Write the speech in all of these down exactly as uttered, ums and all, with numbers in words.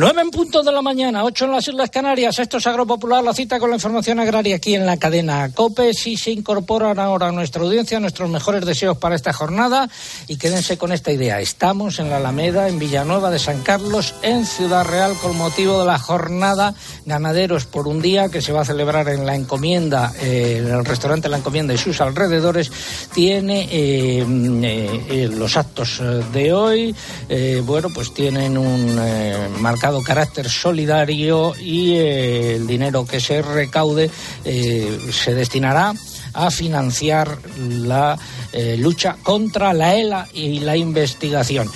Nueve en punto de la mañana, ocho en las Islas Canarias. Esto es Agropopular, la cita con la información agraria aquí en la cadena COPE. Si se incorporan ahora a nuestra audiencia, nuestros mejores deseos para esta jornada. Y quédense con esta idea. Estamos en la Alameda, en Villanueva de San Carlos, en Ciudad Real, con motivo de la jornada Ganaderos por un día, que se va a celebrar en La Encomienda, eh, en el restaurante La Encomienda y sus alrededores. Tiene eh, eh, los actos de hoy, eh, bueno, pues tienen un eh, marco carácter solidario y eh, el dinero que se recaude eh, se destinará a financiar la eh, lucha contra la E L A y la investigación.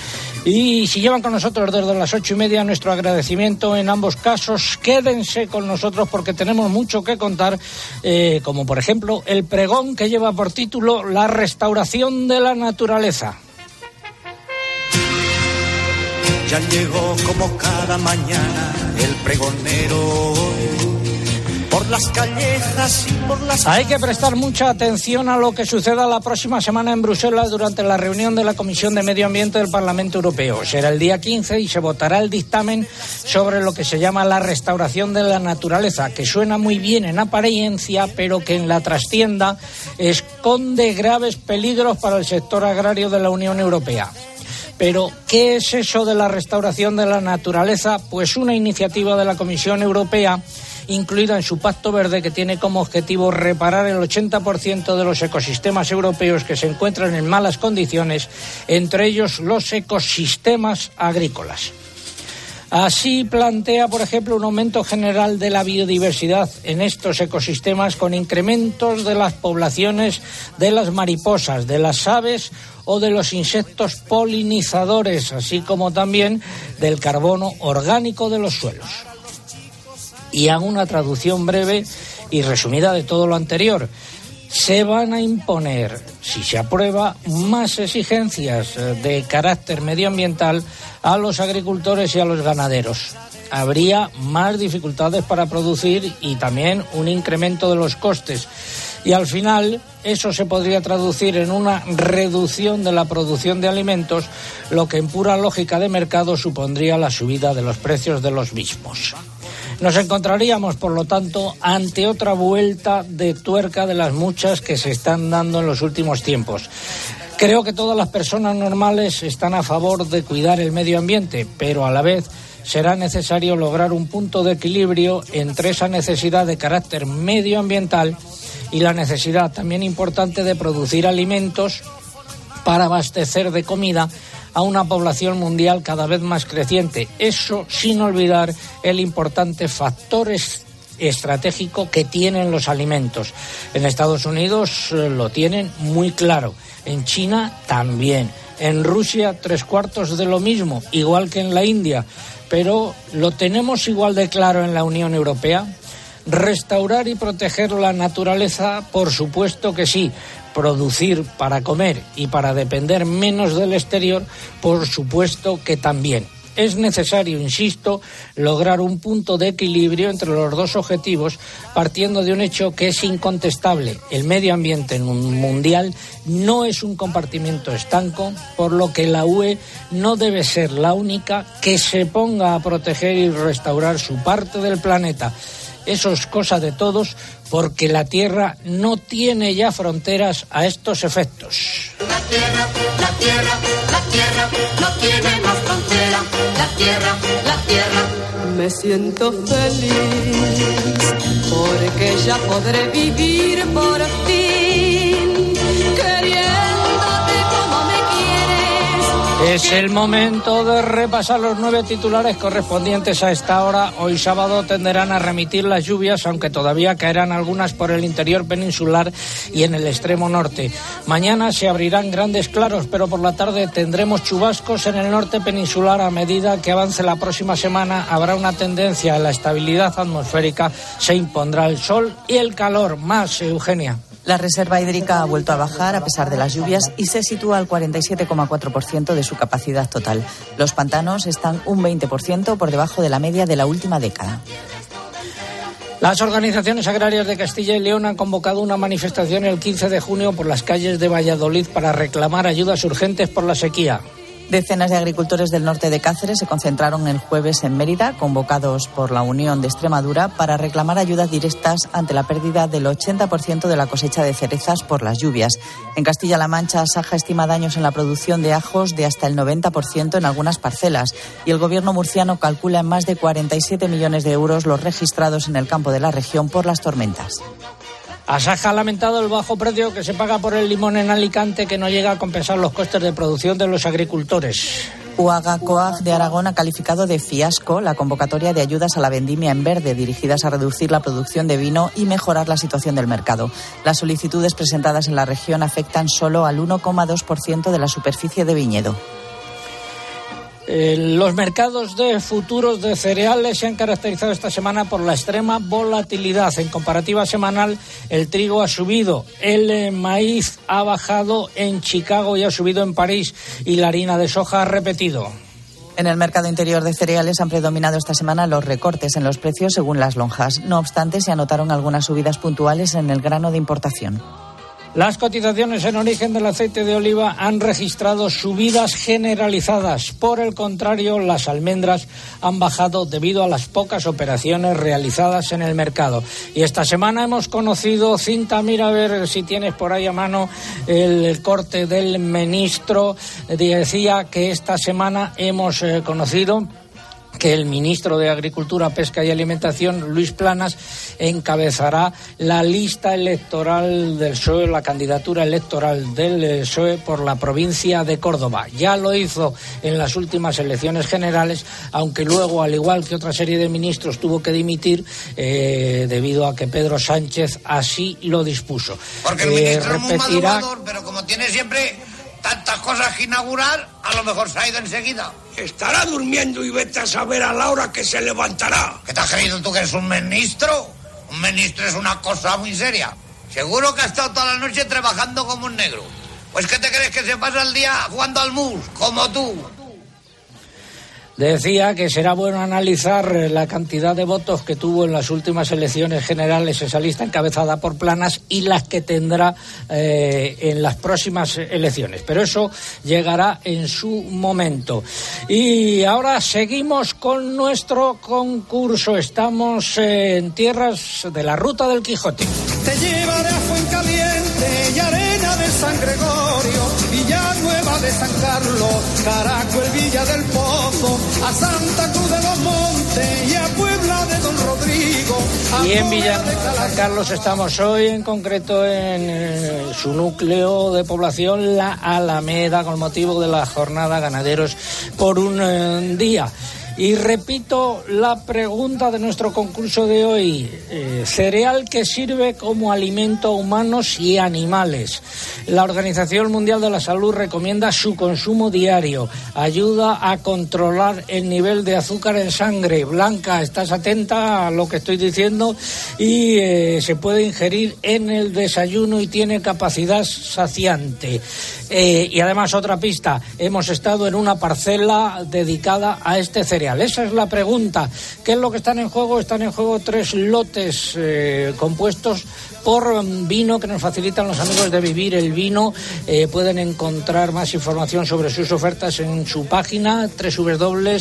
Y si llevan con nosotros desde las ocho y media, nuestro agradecimiento en ambos casos. Quédense con nosotros porque tenemos mucho que contar, eh, como por ejemplo el pregón que lleva por título La restauración de la naturaleza. Ya llegó como cada mañana el pregonero por las callejas y por las... Hay que prestar mucha atención a lo que suceda la próxima semana en Bruselas durante la reunión de la Comisión de Medio Ambiente del Parlamento Europeo. Será el día quince y se votará el dictamen sobre lo que se llama la restauración de la naturaleza, que suena muy bien en apariencia, pero que en la trastienda esconde graves peligros para el sector agrario de la Unión Europea. Pero, ¿qué es eso de la restauración de la naturaleza? Pues una iniciativa de la Comisión Europea incluida en su Pacto Verde, que tiene como objetivo reparar el ochenta por ciento de los ecosistemas europeos que se encuentran en malas condiciones, entre ellos los ecosistemas agrícolas. Así plantea, por ejemplo, un aumento general de la biodiversidad en estos ecosistemas con incrementos de las poblaciones de las mariposas, de las aves o de los insectos polinizadores, así como también del carbono orgánico de los suelos. Y hago una traducción breve y resumida de todo lo anterior. Se van a imponer, si se aprueba, más exigencias de carácter medioambiental a los agricultores y a los ganaderos. Habría más dificultades para producir y también un incremento de los costes. Y al final, eso se podría traducir en una reducción de la producción de alimentos, lo que en pura lógica de mercado supondría la subida de los precios de los mismos. Nos encontraríamos, por lo tanto, ante otra vuelta de tuerca de las muchas que se están dando en los últimos tiempos. Creo que todas las personas normales están a favor de cuidar el medio ambiente, pero a la vez será necesario lograr un punto de equilibrio entre esa necesidad de carácter medioambiental y la necesidad también importante de producir alimentos para abastecer de comida a una población mundial cada vez más creciente. Eso sin olvidar el importante factor estratégico que tienen los alimentos. En Estados Unidos lo tienen muy claro, en China también, en Rusia tres cuartos de lo mismo, igual que en la India. Pero ¿lo tenemos igual de claro en la Unión Europea? Restaurar y proteger la naturaleza, por supuesto que sí. Producir para comer y para depender menos del exterior, por supuesto que también. Es necesario, insisto, lograr un punto de equilibrio entre los dos objetivos, partiendo de un hecho que es incontestable. El medio ambiente mundial no es un compartimento estanco, por lo que la U E no debe ser la única que se ponga a proteger y restaurar su parte del planeta. Eso es cosa de todos, porque la Tierra no tiene ya fronteras a estos efectos. La Tierra, la Tierra, la Tierra, no tiene más frontera. La Tierra, la Tierra. Me siento feliz, porque ya podré vivir por fin, queriéndote como me quieres. Es el momento de repasar los nueve titulares correspondientes a esta hora. Hoy sábado tenderán a remitir las lluvias, aunque todavía caerán algunas por el interior peninsular y en el extremo norte. Mañana se abrirán grandes claros, pero por la tarde tendremos chubascos en el norte peninsular. A medida que avance la próxima semana habrá una tendencia a la estabilidad atmosférica. Se impondrá el sol y el calor. Más, Eugenia. La reserva hídrica ha vuelto a bajar a pesar de las lluvias y se sitúa al cuarenta y siete coma cuatro por ciento de su capacidad total. Los pantanos están un veinte por ciento por debajo de la media de la última década. Las organizaciones agrarias de Castilla y León han convocado una manifestación el quince de junio por las calles de Valladolid para reclamar ayudas urgentes por la sequía. Decenas de agricultores del norte de Cáceres se concentraron el jueves en Mérida, convocados por la Unión de Extremadura, para reclamar ayudas directas ante la pérdida del ochenta por ciento de la cosecha de cerezas por las lluvias. En Castilla-La Mancha, ASAJA estima daños en la producción de ajos de hasta el noventa por ciento en algunas parcelas y el gobierno murciano calcula en más de cuarenta y siete millones de euros los registrados en el campo de la región por las tormentas. ASAJA ha lamentado el bajo precio que se paga por el limón en Alicante, que no llega a compensar los costes de producción de los agricultores. UAGA-COAG de Aragón ha calificado de fiasco la convocatoria de ayudas a la vendimia en verde, dirigidas a reducir la producción de vino y mejorar la situación del mercado. Las solicitudes presentadas en la región afectan solo al uno coma dos por ciento de la superficie de viñedo. Eh, los mercados de futuros de cereales se han caracterizado esta semana por la extrema volatilidad. En comparativa semanal, el trigo ha subido, el eh, maíz ha bajado en Chicago y ha subido en París, y la harina de soja ha repetido. En el mercado interior de cereales han predominado esta semana los recortes en los precios según las lonjas. No obstante, se anotaron algunas subidas puntuales en el grano de importación. Las cotizaciones en origen del aceite de oliva han registrado subidas generalizadas. Por el contrario, las almendras han bajado debido a las pocas operaciones realizadas en el mercado. Y esta semana hemos conocido, cinta, mira a ver si tienes por ahí a mano el corte del ministro. Decía que esta semana hemos eh, conocido... que el ministro de Agricultura, Pesca y Alimentación, Luis Planas, encabezará la lista electoral del P S O E, la candidatura electoral del P S O E por la provincia de Córdoba. Ya lo hizo en las últimas elecciones generales, aunque luego, al igual que otra serie de ministros, tuvo que dimitir eh, debido a que Pedro Sánchez así lo dispuso. Porque el ministro eh, repetirá... es muy madrugador, pero como tiene siempre tantas cosas que inaugurar, a lo mejor se ha ido enseguida. Estará durmiendo y vete a saber a la hora que se levantará. ¿Qué te has creído tú que eres un ministro? Un ministro es una cosa muy seria. Seguro que ha estado toda la noche trabajando como un negro. Pues ¿qué te crees que se pasa el día jugando al mus, como tú? Decía que será bueno analizar la cantidad de votos que tuvo en las últimas elecciones generales esa lista encabezada por Planas y las que tendrá eh, en las próximas elecciones. Pero eso llegará en su momento. Y ahora seguimos con nuestro concurso. Estamos eh, en tierras de la Ruta del Quijote. Te llevaré a Fuencaliente y arena de San Gregorio, Villanueva de San Carlos, Caracol, Villa del Pozo, a Santa Cruz de los Montes y a Puebla de Don Rodrigo. Y en Villanueva de San Carlos estamos hoy, en concreto en eh, su núcleo de población, la Alameda, con motivo de la jornada Ganaderos por un eh, día. Y repito la pregunta de nuestro concurso de hoy. Eh, cereal que sirve como alimento a humanos y animales. La Organización Mundial de la Salud recomienda su consumo diario. Ayuda a controlar el nivel de azúcar en sangre. Blanca, estás atenta a lo que estoy diciendo. Y eh, se puede ingerir en el desayuno y tiene capacidad saciante. Eh, y además, otra pista. Hemos estado en una parcela dedicada a este cereal. Esa es la pregunta. ¿Qué es lo que están en juego? Están en juego tres lotes eh, compuestos por vino que nos facilitan los amigos de Vivir el Vino. Eh, pueden encontrar más información sobre sus ofertas en su página doble u doble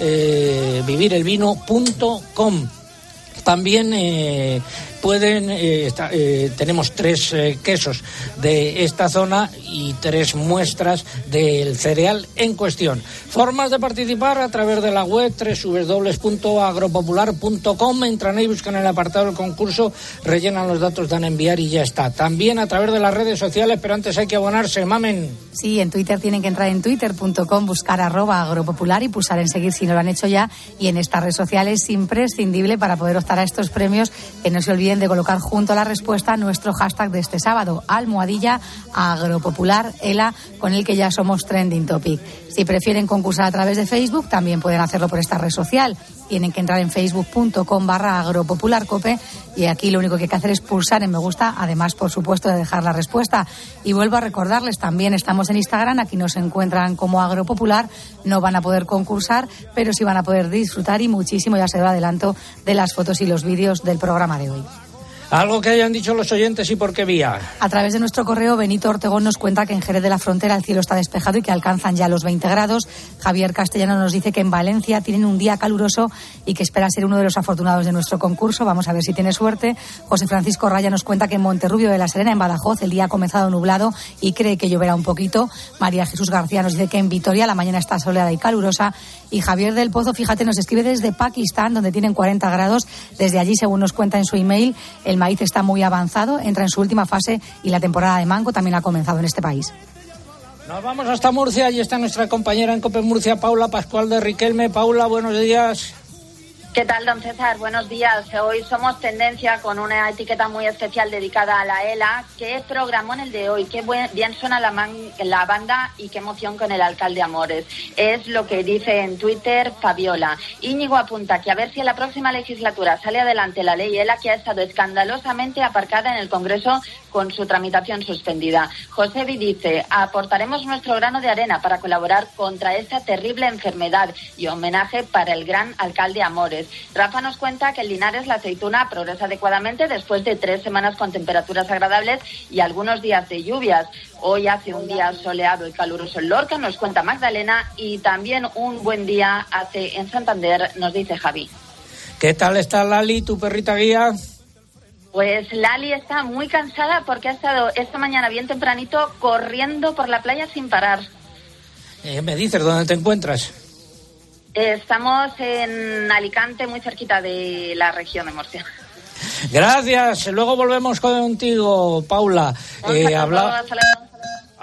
u doble u punto vivir el vino punto com. También eh, pueden eh, está, eh, tenemos tres eh, quesos de esta zona y tres muestras del cereal en cuestión. Formas de participar a través de la web doble u doble u doble u punto agropopular punto com. Entran ahí, buscan el apartado del concurso, rellenan los datos, dan a enviar y ya está. También a través de las redes sociales, pero antes hay que abonarse, mamen. Sí, en Twitter tienen que entrar en twitter punto com, buscar arroba agropopular y pulsar en seguir si no lo han hecho ya. Y en estas redes sociales es imprescindible para poder optar a estos premios, que no se olviden de colocar junto a la respuesta nuestro hashtag de este sábado, almohadilla agropopular E L A, con el que ya somos trending topic. Si prefieren concursar a través de Facebook, también pueden hacerlo por esta red social. Tienen que entrar en facebook punto com barra agropopularcope y aquí lo único que hay que hacer es pulsar en me gusta, además, por supuesto, de dejar la respuesta. Y vuelvo a recordarles, también estamos en Instagram, aquí nos encuentran como agropopular. No van a poder concursar, pero sí van a poder disfrutar y muchísimo, ya se lo adelanto, de las fotos y los vídeos del programa de hoy. ¿Algo que hayan dicho los oyentes y por qué vía? A través de nuestro correo, Benito Ortegón nos cuenta que en Jerez de la Frontera el cielo está despejado y que alcanzan ya los veinte grados. Javier Castellano nos dice que en Valencia tienen un día caluroso y que espera ser uno de los afortunados de nuestro concurso. Vamos a ver si tiene suerte. José Francisco Raya nos cuenta que en Monterrubio de la Serena, en Badajoz, el día ha comenzado nublado y cree que lloverá un poquito. María Jesús García nos dice que en Vitoria la mañana está soleada y calurosa. Y Javier del Pozo, fíjate, nos escribe desde Pakistán, donde tienen cuarenta grados. Desde allí, según nos cuenta en su email, el maíz está muy avanzado, entra en su última fase y la temporada de mango también ha comenzado en este país. Nos vamos hasta Murcia, allí está nuestra compañera en COPE Murcia, Paula Pascual de Riquelme. Paula, buenos días. ¿Qué tal, don César? Buenos días. Hoy somos tendencia con una etiqueta muy especial dedicada a la E L A. ¿Qué programón el de hoy? Qué buen, bien suena la, man, la banda y qué emoción con el alcalde Amores. Es lo que dice en Twitter Fabiola. Íñigo apunta que a ver si en la próxima legislatura sale adelante la ley E L A, que ha estado escandalosamente aparcada en el Congreso con su tramitación suspendida. Josebi dice, aportaremos nuestro grano de arena para colaborar contra esta terrible enfermedad, y homenaje para el gran alcalde Amores. Rafa nos cuenta que en Linares la aceituna progresa adecuadamente después de tres semanas con temperaturas agradables y algunos días de lluvias. Hoy hace un día soleado y caluroso en Lorca, nos cuenta Magdalena, y también un buen día hace en Santander, nos dice Javi. ¿Qué tal está Lali, tu perrita guía? Pues Lali está muy cansada porque ha estado esta mañana bien tempranito corriendo por la playa sin parar. Eh, ¿Me dices dónde te encuentras? Estamos en Alicante, muy cerquita de la región de Murcia. Gracias, luego volvemos contigo, Paula. Eh, habla...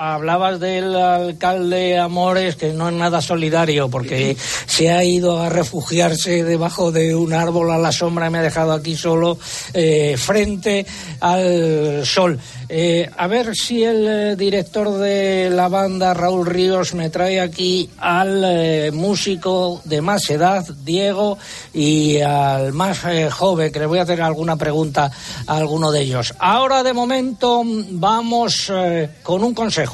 Hablabas del alcalde Amores, que no es nada solidario, porque se ha ido a refugiarse debajo de un árbol a la sombra y me ha dejado aquí solo eh, frente al sol. Eh, a ver si el director de la banda, Raúl Ríos, me trae aquí al eh, músico de más edad, Diego, y al más eh, joven, que le voy a hacer alguna pregunta a alguno de ellos. Ahora, de momento, vamos eh, con un consejo.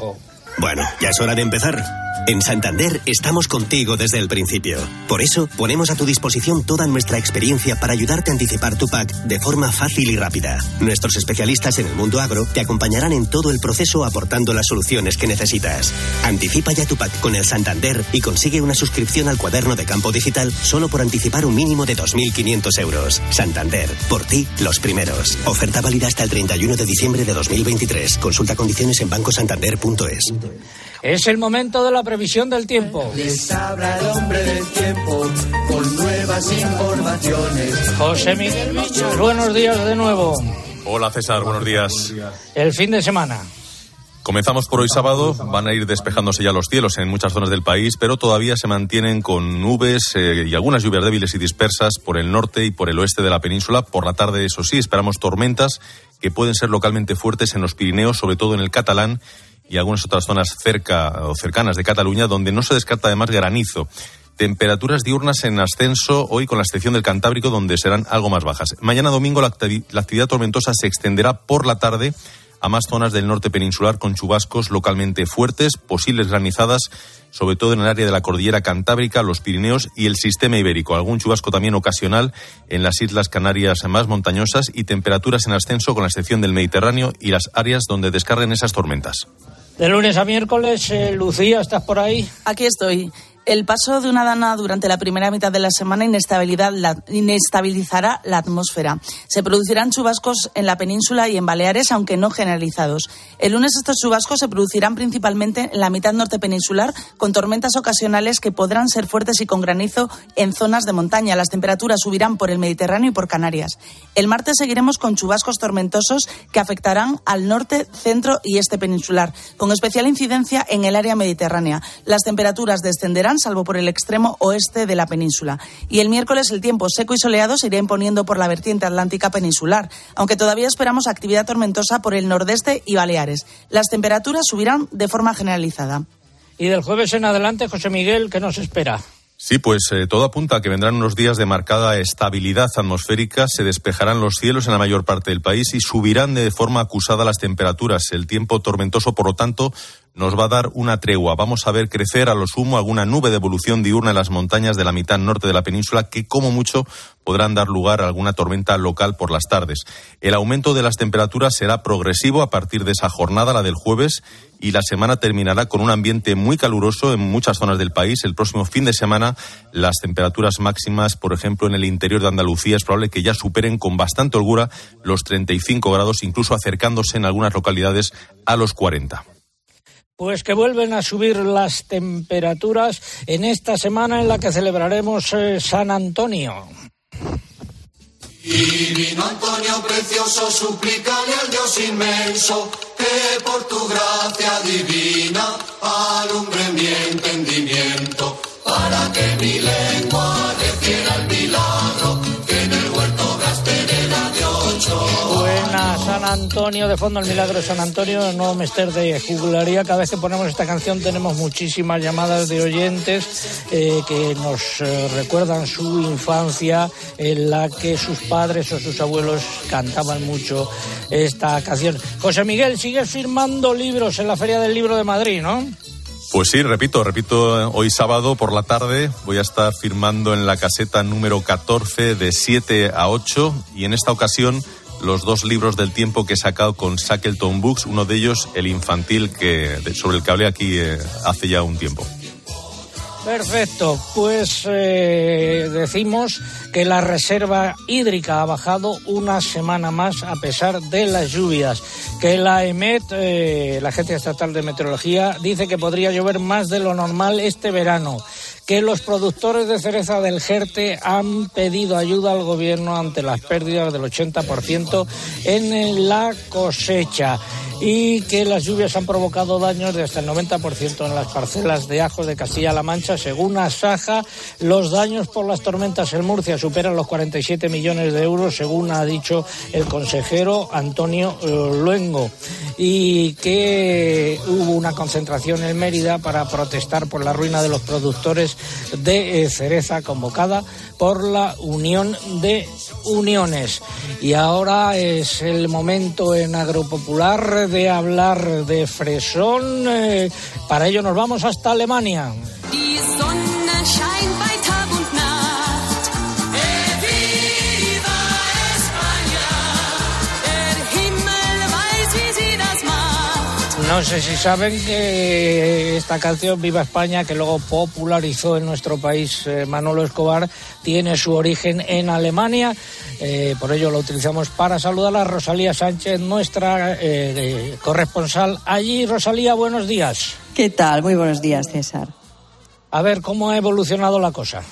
Bueno, ya es hora de empezar. En Santander estamos contigo desde el principio. Por eso ponemos a tu disposición toda nuestra experiencia para ayudarte a anticipar tu PAC de forma fácil y rápida. Nuestros especialistas en el mundo agro te acompañarán en todo el proceso aportando las soluciones que necesitas. Anticipa ya tu PAC con el Santander y consigue una suscripción al cuaderno de campo digital solo por anticipar un mínimo de dos mil quinientos euros. Santander, por ti, los primeros. Oferta válida hasta el treinta y uno de diciembre de dos mil veintitrés. Consulta condiciones en banco santander punto es. Es el momento de la previsión del tiempo. Les habla el hombre del tiempo con nuevas informaciones. José Miguel Bicho, buenos días de nuevo. Hola César, buenos días. El fin de semana. Comenzamos por hoy sábado, van a ir despejándose ya los cielos en muchas zonas del país, pero todavía se mantienen con nubes eh, y algunas lluvias débiles y dispersas por el norte y por el oeste de la península. Por la tarde, eso sí, esperamos tormentas que pueden ser localmente fuertes en los Pirineos, sobre todo en el Catalán, y algunas otras zonas cerca o cercanas de Cataluña, donde no se descarta además granizo. Temperaturas diurnas en ascenso hoy, con la excepción del Cantábrico, donde serán algo más bajas. Mañana domingo la, acti- la actividad tormentosa se extenderá por la tarde a más zonas del norte peninsular, con chubascos localmente fuertes, posibles granizadas, sobre todo en el área de la cordillera Cantábrica, los Pirineos y el sistema ibérico. Algún chubasco también ocasional en las Islas Canarias más montañosas, y temperaturas en ascenso con la excepción del Mediterráneo y las áreas donde descarguen esas tormentas. De lunes a miércoles, eh, Lucía, ¿estás por ahí? Aquí estoy. El paso de una dana durante la primera mitad de la semana inestabilidad, la, inestabilizará la atmósfera. Se producirán chubascos en la península y en Baleares, aunque no generalizados. El lunes estos chubascos se producirán principalmente en la mitad norte peninsular, con tormentas ocasionales que podrán ser fuertes y con granizo en zonas de montaña. Las temperaturas subirán por el Mediterráneo y por Canarias. El martes seguiremos con chubascos tormentosos que afectarán al norte, centro y este peninsular, con especial incidencia en el área mediterránea. Las temperaturas descenderán, salvo por el extremo oeste de la península. Y el miércoles el tiempo seco y soleado se irá imponiendo por la vertiente atlántica peninsular, aunque todavía esperamos actividad tormentosa por el nordeste y Baleares. Las temperaturas subirán de forma generalizada. Y del jueves en adelante, José Miguel, ¿qué nos espera? Sí, pues eh, todo apunta a que vendrán unos días de marcada estabilidad atmosférica. Se despejarán los cielos en la mayor parte del país y subirán de forma acusada las temperaturas. El tiempo tormentoso, por lo tanto, nos va a dar una tregua. Vamos a ver crecer a lo sumo alguna nube de evolución diurna en las montañas de la mitad norte de la península que, como mucho, podrán dar lugar a alguna tormenta local por las tardes. El aumento de las temperaturas será progresivo a partir de esa jornada, la del jueves, y la semana terminará con un ambiente muy caluroso en muchas zonas del país. El próximo fin de semana, las temperaturas máximas, por ejemplo, en el interior de Andalucía, es probable que ya superen con bastante holgura los treinta y cinco grados, incluso acercándose en algunas localidades a los cuarenta. Pues que vuelven a subir las temperaturas en esta semana en la que celebraremos eh, San Antonio. Divino Antonio precioso, suplícale al Dios inmenso, que por tu gracia divina alumbre mi entendimiento, para que mi lengua refiera el milagro que en el huerto gasterera de ocho. Buena San Antonio, de fondo el milagro de San Antonio, el nuevo mester de jugularía. Cada vez que ponemos esta canción tenemos muchísimas llamadas de oyentes eh, que nos eh, recuerdan su infancia en la que sus padres o sus abuelos cantaban mucho esta canción. José Miguel, sigues firmando libros en la Feria del Libro de Madrid, ¿no? Pues sí, repito, repito, hoy sábado por la tarde voy a estar firmando en la caseta número catorce de siete a ocho, y en esta ocasión los dos libros del tiempo que he sacado con Shackleton Books, uno de ellos el infantil que sobre el que hablé aquí eh, hace ya un tiempo. Perfecto, pues eh, decimos que la reserva hídrica ha bajado una semana más a pesar de las lluvias, que la EMET, eh, la Agencia Estatal de Meteorología, dice que podría llover más de lo normal este verano, que los productores de cereza del Jerte han pedido ayuda al gobierno ante las pérdidas del ochenta por ciento en la cosecha, y que las lluvias han provocado daños de hasta el noventa por ciento en las parcelas de ajos de Castilla-La Mancha. Según ASAJA, los daños por las tormentas en Murcia superan los cuarenta y siete millones de euros, según ha dicho el consejero Antonio Luengo, y que hubo una concentración en Mérida para protestar por la ruina de los productores de cereza convocada por la Unión de Uniones. Y ahora es el momento en Agropopular de hablar de fresón. Eh, para ello nos vamos hasta Alemania. No sé si saben que esta canción Viva España, que luego popularizó en nuestro país eh, Manolo Escobar, tiene su origen en Alemania. Eh, por ello lo utilizamos para saludar a Rosalía Sánchez, nuestra eh, corresponsal allí. Rosalía, buenos días. ¿Qué tal? Muy buenos días, César. A ver, ¿cómo ha evolucionado la cosa?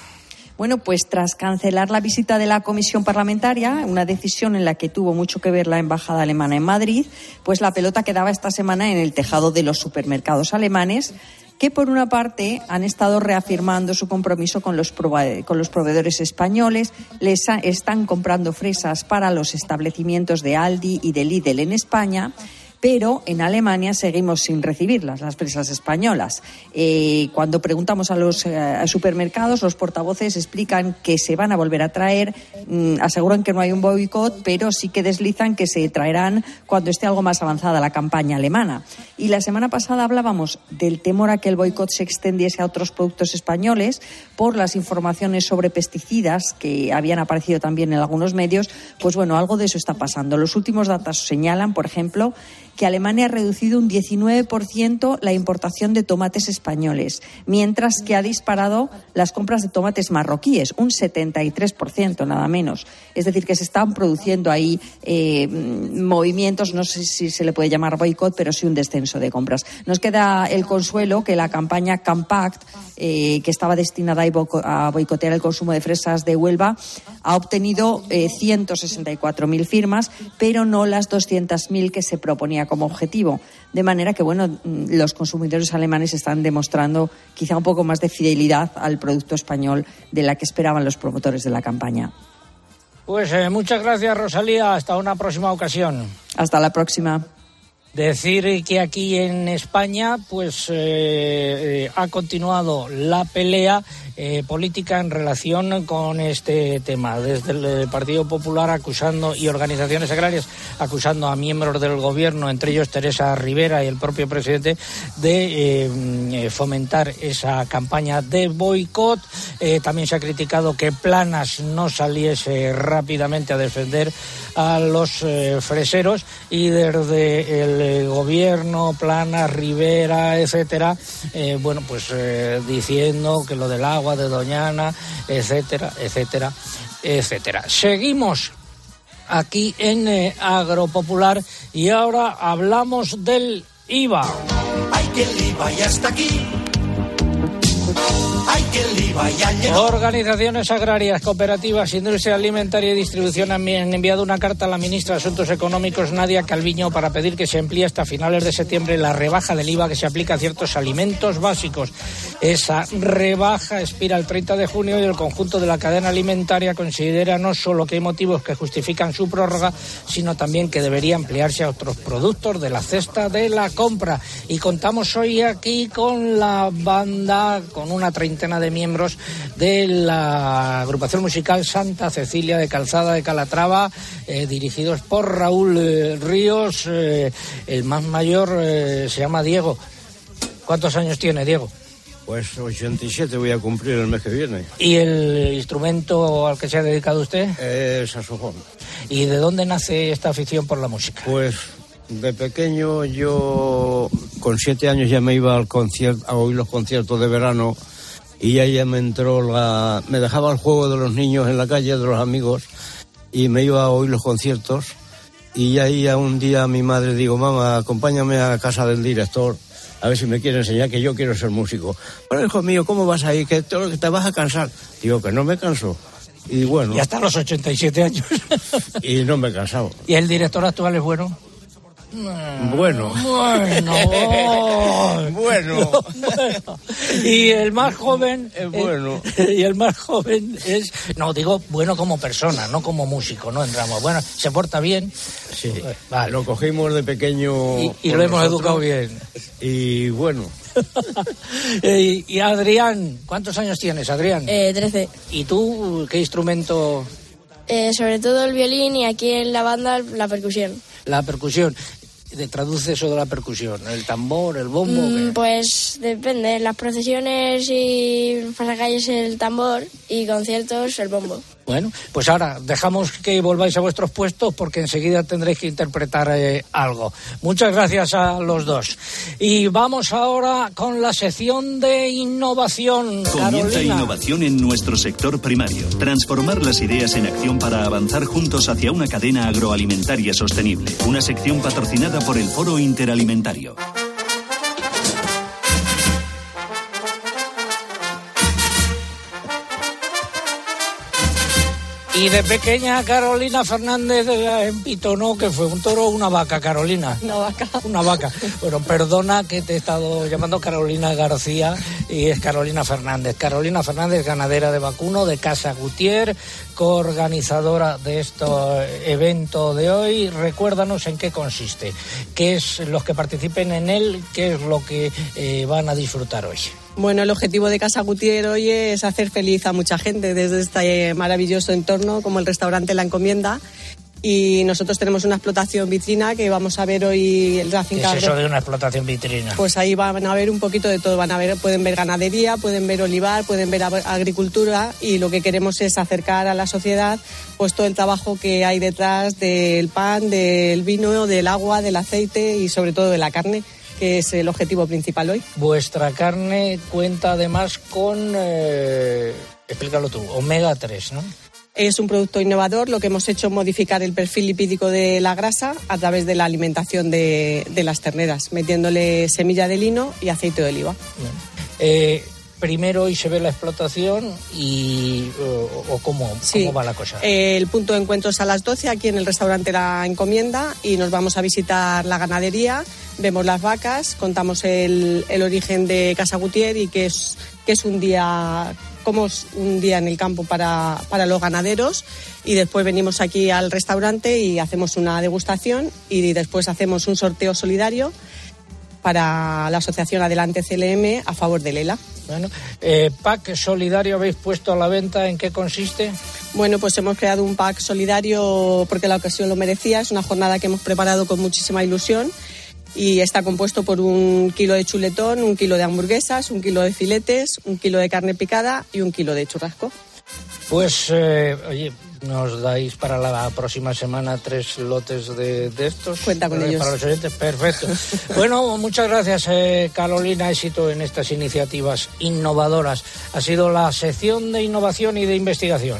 Bueno, pues tras cancelar la visita de la comisión parlamentaria, una decisión en la que tuvo mucho que ver la embajada alemana en Madrid, pues la pelota quedaba esta semana en el tejado de los supermercados alemanes, que por una parte han estado reafirmando su compromiso con los prove- con los proveedores españoles, les ha- están comprando fresas para los establecimientos de Aldi y de Lidl en España, pero en Alemania seguimos sin recibirlas, las fresas españolas. Eh, cuando preguntamos a los eh, supermercados, los portavoces explican que se van a volver a traer, mmm, aseguran que no hay un boicot, pero sí que deslizan que se traerán cuando esté algo más avanzada la campaña alemana. Y la semana pasada hablábamos del temor a que el boicot se extendiese a otros productos españoles por las informaciones sobre pesticidas que habían aparecido también en algunos medios. Pues bueno, algo de eso está pasando. Los últimos datos señalan, por ejemplo, que Alemania ha reducido un diecinueve por ciento la importación de tomates españoles, mientras que ha disparado las compras de tomates marroquíes, un setenta y tres por ciento nada menos. Es decir, que se están produciendo ahí eh, movimientos, no sé si se le puede llamar boicot, pero sí un descenso de compras. Nos queda el consuelo que la campaña Campact, eh, que estaba destinada a boicotear el consumo de fresas de Huelva, ha obtenido eh, ciento sesenta y cuatro mil firmas, pero no las doscientas mil que se proponía como objetivo. De manera que, bueno, los consumidores alemanes están demostrando quizá un poco más de fidelidad al producto español de la que esperaban los promotores de la campaña. Pues eh, muchas gracias, Rosalía. Hasta una próxima ocasión. Hasta la próxima. Decir que aquí en España pues eh, eh, ha continuado la pelea eh, política en relación con este tema, desde el, el Partido Popular acusando y organizaciones agrarias acusando a miembros del gobierno, entre ellos Teresa Rivera y el propio presidente, de eh, fomentar esa campaña de boicot. Eh, también se ha criticado que Planas no saliese rápidamente a defender a los eh, freseros, y desde el El gobierno, Planas, Rivera, etcétera, eh, bueno, pues eh, diciendo que lo del agua de Doñana, etcétera, etcétera, etcétera. Seguimos aquí en eh, Agropopular y ahora hablamos del I V A. Ay, que el I V A ya está aquí. Organizaciones agrarias, cooperativas, industria alimentaria y distribución han enviado una carta a la ministra de Asuntos Económicos, Nadia Calviño, para pedir que se amplíe hasta finales de septiembre la rebaja del I V A que se aplica a ciertos alimentos básicos. Esa rebaja expira el treinta de junio y el conjunto de la cadena alimentaria considera no solo que hay motivos que justifican su prórroga, sino también que debería ampliarse a otros productos de la cesta de la compra. Y contamos hoy aquí con la banda, con una treintena de miembros de la agrupación musical Santa Cecilia de Calzada de Calatrava, eh, dirigidos por Raúl eh, Ríos. Eh, el más mayor eh, se llama Diego. ¿Cuántos años tiene, Diego? Pues ochenta y siete voy a cumplir el mes que viene. ¿Y el instrumento al que se ha dedicado usted? Eh, saxofón. ¿Y de dónde nace esta afición por la música? Pues de pequeño yo con siete años ya me iba al concierto, a oír los conciertos de verano. Y ella me entró la... me dejaba el juego de los niños en la calle, de los amigos, y me iba a oír los conciertos. Y ahí a un día a mi madre digo, mamá, acompáñame a casa del director, a ver si me quiere enseñar que yo quiero ser músico. Bueno, hijo mío, ¿cómo vas ahí? Que te, te vas a cansar. Digo, que no me canso. Y bueno... Y hasta los ochenta y siete años. Y no me he cansado. ¿Y el director actual es bueno? Bueno. Bueno. Oh. Bueno. No, bueno. Y el más joven es bueno. Eh, y el más joven es, no digo bueno como persona, no como músico, no entramos. Bueno, se porta bien. Sí. Vale. Lo cogimos de pequeño y, y lo hemos educado bien. Y bueno. y, y Adrián, ¿cuántos años tienes, Adrián? Eh, trece. ¿Y tú qué instrumento? Eh, sobre todo el violín y aquí en la banda la percusión. La percusión. ¿Traduce eso de la percusión? ¿El tambor, el bombo? Mm, pues depende. Las procesiones y pasacalles el tambor y conciertos el bombo. Bueno, pues ahora dejamos que volváis a vuestros puestos porque enseguida tendréis que interpretar eh, algo. Muchas gracias a los dos. Y vamos ahora con la sección de innovación. Comienza Carolina. Innovación en nuestro sector primario. Transformar las ideas en acción para avanzar juntos hacia una cadena agroalimentaria sostenible. Una sección patrocinada por el Foro Interalimentario. Y de pequeña Carolina Fernández empitonó, que fue un toro o una vaca, Carolina. Una vaca. Una vaca. Bueno, perdona que te he estado llamando Carolina García y es Carolina Fernández. Carolina Fernández, ganadera de vacuno de Casa Gutiérrez, coorganizadora de este evento de hoy. Recuérdanos en qué consiste, qué es los que participen en él, qué es lo que eh, van a disfrutar hoy. Bueno, el objetivo de Casa Gutiérrez hoy es hacer feliz a mucha gente desde este maravilloso entorno como el restaurante La Encomienda, y nosotros tenemos una explotación vitrina que vamos a ver hoy en la finca. ¿Qué es eso de una explotación vitrina? Pues ahí van a ver un poquito de todo, van a ver, pueden ver ganadería, pueden ver olivar, pueden ver agricultura, y lo que queremos es acercar a la sociedad pues todo el trabajo que hay detrás del pan, del vino, del agua, del aceite y sobre todo de la carne, que es el objetivo principal hoy. Vuestra carne cuenta además con, eh, explícalo tú, omega tres, ¿no? Es un producto innovador, lo que hemos hecho es modificar el perfil lipídico de la grasa a través de la alimentación de, de las terneras, metiéndole semilla de lino y aceite de oliva. Eh, primero hoy se ve la explotación y o, o cómo, sí. ¿Cómo va la cosa? Eh, el punto de encuentro es a las doce aquí en el restaurante La Encomienda y nos vamos a visitar la ganadería. Vemos las vacas, contamos el, el origen de Casa Gutiérrez y que es, que es un día cómo es un día en el campo para, para los ganaderos, y después venimos aquí al restaurante y hacemos una degustación y después hacemos un sorteo solidario para la asociación Adelante C L M a favor del E L A. Bueno, eh, pack solidario habéis puesto a la venta, ¿en qué consiste? Bueno, pues hemos creado un pack solidario porque la ocasión lo merecía. Es una jornada que hemos preparado con muchísima ilusión y está compuesto por un kilo de chuletón, un kilo de hamburguesas, un kilo de filetes, un kilo de carne picada y un kilo de churrasco. Pues, eh, oye, nos dais para la próxima semana tres lotes de, de estos. Cuenta con para, ellos. Para los oyentes, perfecto. Bueno, muchas gracias, eh, Carolina. Éxito en estas iniciativas innovadoras. Ha sido la sección de innovación y de investigación.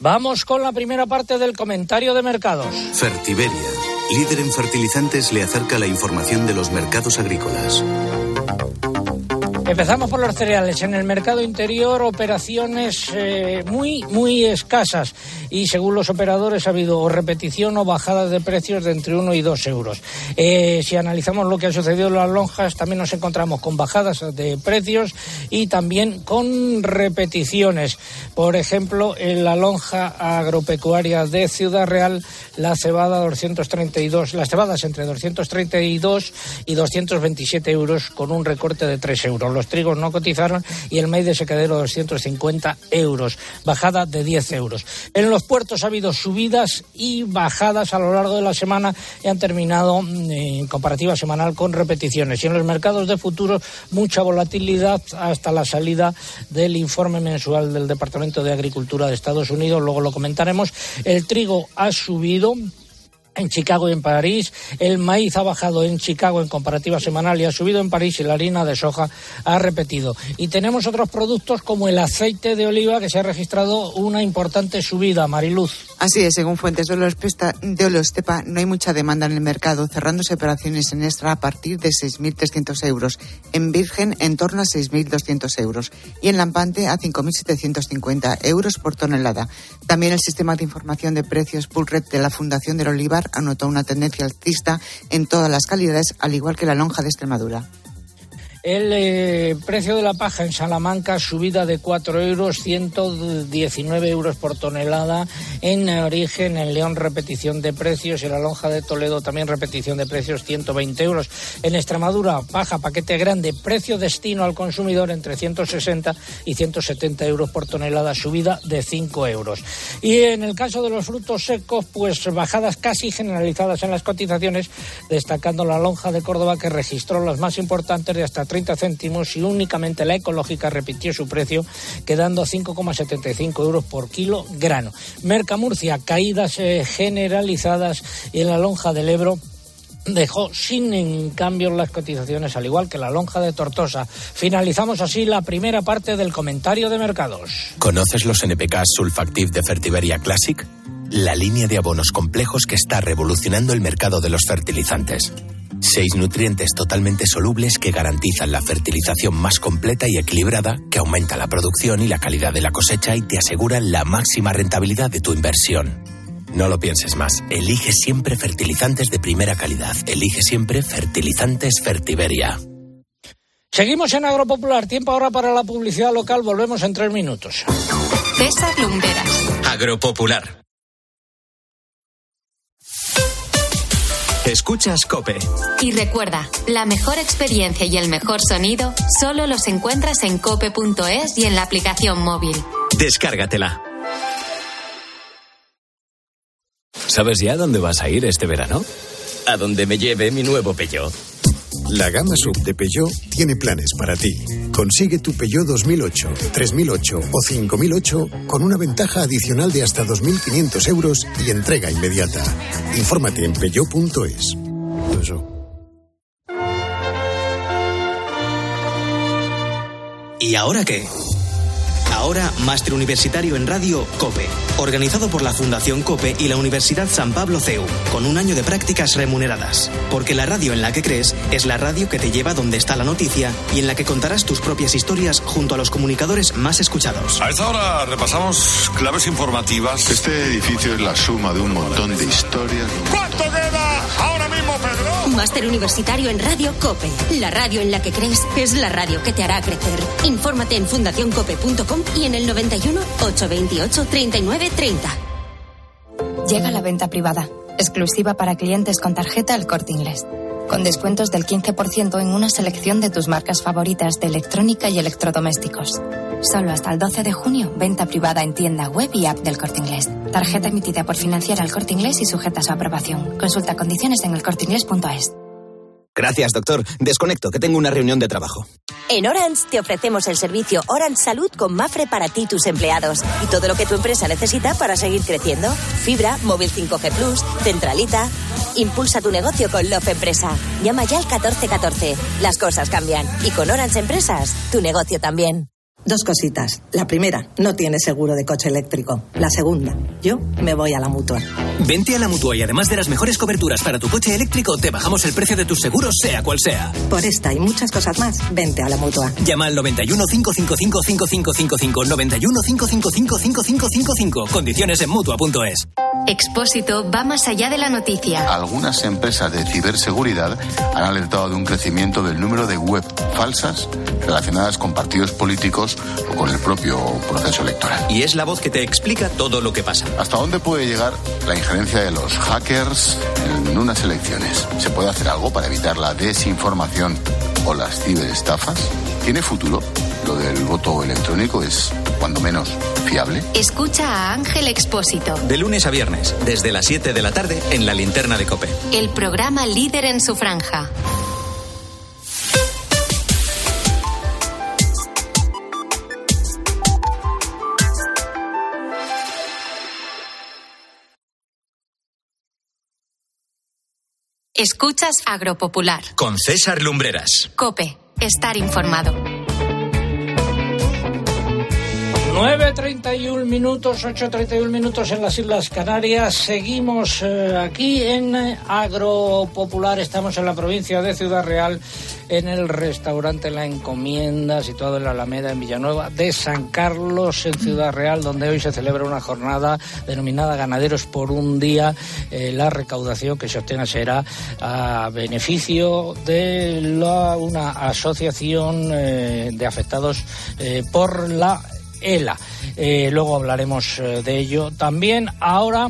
Vamos con la primera parte del comentario de mercados. Fertiberia, líder en fertilizantes, le acerca la información de los mercados agrícolas. Empezamos por los cereales. En el mercado interior, operaciones eh, muy, muy escasas. Y según los operadores ha habido repetición o bajadas de precios de entre uno y dos euros. Eh, si analizamos lo que ha sucedido en las lonjas, también nos encontramos con bajadas de precios y también con repeticiones. Por ejemplo, en la lonja agropecuaria de Ciudad Real, la cebada doscientos treinta y dos, las cebadas entre doscientos treinta y dos y doscientos veintisiete euros con un recorte de tres euros. Los trigos no cotizaron y el maíz de secadero doscientos cincuenta euros, bajada de diez euros. En los puertos ha habido subidas y bajadas a lo largo de la semana y han terminado en comparativa semanal con repeticiones. Y en los mercados de futuros mucha volatilidad hasta la salida del informe mensual del Departamento de Agricultura de Estados Unidos, luego lo comentaremos. El trigo ha subido en Chicago y en París, el maíz ha bajado en Chicago en comparativa semanal y ha subido en París, y la harina de soja ha repetido. Y tenemos otros productos como el aceite de oliva, que se ha registrado una importante subida, Mariluz. Así es, según fuentes de Oleostepa, no hay mucha demanda en el mercado, cerrándose operaciones en extra a partir de seis mil trescientos euros, en virgen en torno a seis mil doscientos euros y en lampante a cinco mil setecientos cincuenta euros por tonelada. También el sistema de información de precios Pulred de la Fundación del Olivar anotó una tendencia alcista en todas las calidades, al igual que la lonja de Extremadura. El eh, precio de la paja en Salamanca, subida de cuatro euros, ciento diecinueve euros por tonelada. En origen, en León, repetición de precios. En la lonja de Toledo, también repetición de precios, ciento veinte euros. En Extremadura, paja, paquete grande, precio destino al consumidor entre ciento sesenta y ciento setenta euros por tonelada, subida de cinco euros. Y en el caso de los frutos secos, pues bajadas casi generalizadas en las cotizaciones, destacando la lonja de Córdoba, que registró las más importantes de hasta treinta céntimos, y únicamente la ecológica repitió su precio, quedando a cinco coma setenta y cinco euros por kilo grano. Mercamurcia, caídas eh, generalizadas, y en la lonja del Ebro dejó sin en cambio las cotizaciones, al igual que la lonja de Tortosa. Finalizamos así la primera parte del comentario de mercados. ¿Conoces los N P K Sulfactive de Fertiberia Classic? La línea de abonos complejos que está revolucionando el mercado de los fertilizantes. Seis nutrientes totalmente solubles que garantizan la fertilización más completa y equilibrada, que aumenta la producción y la calidad de la cosecha y te aseguran la máxima rentabilidad de tu inversión. No lo pienses más. Elige siempre fertilizantes de primera calidad. Elige siempre fertilizantes Fertiberia. Seguimos en Agropopular. Tiempo ahora para la publicidad local. Volvemos en tres minutos. César Lumberas. Agropopular. Escuchas COPE. Y recuerda, la mejor experiencia y el mejor sonido solo los encuentras en cope punto es y en la aplicación móvil. Descárgatela. ¿Sabes ya dónde vas a ir este verano? A donde me lleve mi nuevo Peugeot. La gama S U V de Peugeot tiene planes para ti. Consigue tu Peugeot dos mil ocho, tres mil ocho o cinco mil ocho con una ventaja adicional de hasta dos mil quinientos euros y entrega inmediata. Infórmate en peugeot punto es. ¿Y ahora qué? Ahora, Máster Universitario en Radio COPE, organizado por la Fundación COPE y la Universidad San Pablo C E U, con un año de prácticas remuneradas. Porque la radio en la que crees es la radio que te lleva donde está la noticia y en la que contarás tus propias historias junto a los comunicadores más escuchados. A esta hora repasamos claves informativas. Este edificio es la suma de un montón de historias. ¿Cuánto queda ahora mismo, Pedro? Máster Universitario en Radio COPE, la radio en la que crees es la radio que te hará crecer. Infórmate en fundación cope punto com y en el noventa y uno, ochocientos veintiocho, treinta y nueve, treinta. Llega la venta privada, exclusiva para clientes con tarjeta El Corte Inglés, con descuentos del quince por ciento en una selección de tus marcas favoritas de electrónica y electrodomésticos. Solo hasta el doce de junio, venta privada en tienda, web y app del Corte Inglés. Tarjeta emitida por Financiera El Corte Inglés y sujeta a su aprobación. Consulta condiciones en el corte inglés punto es. Gracias, doctor. Desconecto, que tengo una reunión de trabajo. En Orange te ofrecemos el servicio Orange Salud con MAFRE para ti y tus empleados. Y todo lo que tu empresa necesita para seguir creciendo. Fibra, móvil cinco G plus, centralita. Impulsa tu negocio con Love Empresa. Llama ya al catorce catorce. Las cosas cambian. Y con Orange Empresas, tu negocio también. Dos cositas. La primera, no tienes seguro de coche eléctrico. La segunda, yo me voy a la Mutua. Vente a la Mutua y además de las mejores coberturas para tu coche eléctrico, te bajamos el precio de tus seguros, sea cual sea. Por esta y muchas cosas más, vente a la Mutua. Llama al noventa y uno, cinco cinco cinco, cinco cinco cinco cinco, noventa y uno, cinco cinco cinco, cinco cinco cinco cinco. Condiciones en mutua punto es. Expósito va más allá de la noticia. Algunas empresas de ciberseguridad han alertado de un crecimiento del número de web falsas relacionadas con partidos políticos o con el propio proceso electoral. Y es la voz que te explica todo lo que pasa. ¿Hasta dónde puede llegar la injerencia de los hackers en unas elecciones? ¿Se puede hacer algo para evitar la desinformación o las ciberestafas? ¿Tiene futuro? Lo del voto electrónico es, cuando menos, fiable. Escucha a Ángel Expósito. De lunes a viernes, desde las siete de la tarde, en La Linterna de COPE. El programa líder en su franja. Escuchas Agropopular. Con César Lumbreras. COPE. Estar informado. nueve treinta y un minutos, ocho treinta y un minutos en las Islas Canarias. Seguimos eh, aquí en Agropopular. Estamos en la provincia de Ciudad Real, en el restaurante La Encomienda, situado en la Alameda, en Villanueva de San Carlos, en Ciudad Real, donde hoy se celebra una jornada denominada Ganaderos por un día. Eh, la recaudación que se obtenga será a beneficio de la, una asociación eh, de afectados eh, por la ELA. Eh, luego hablaremos eh, de ello. También ahora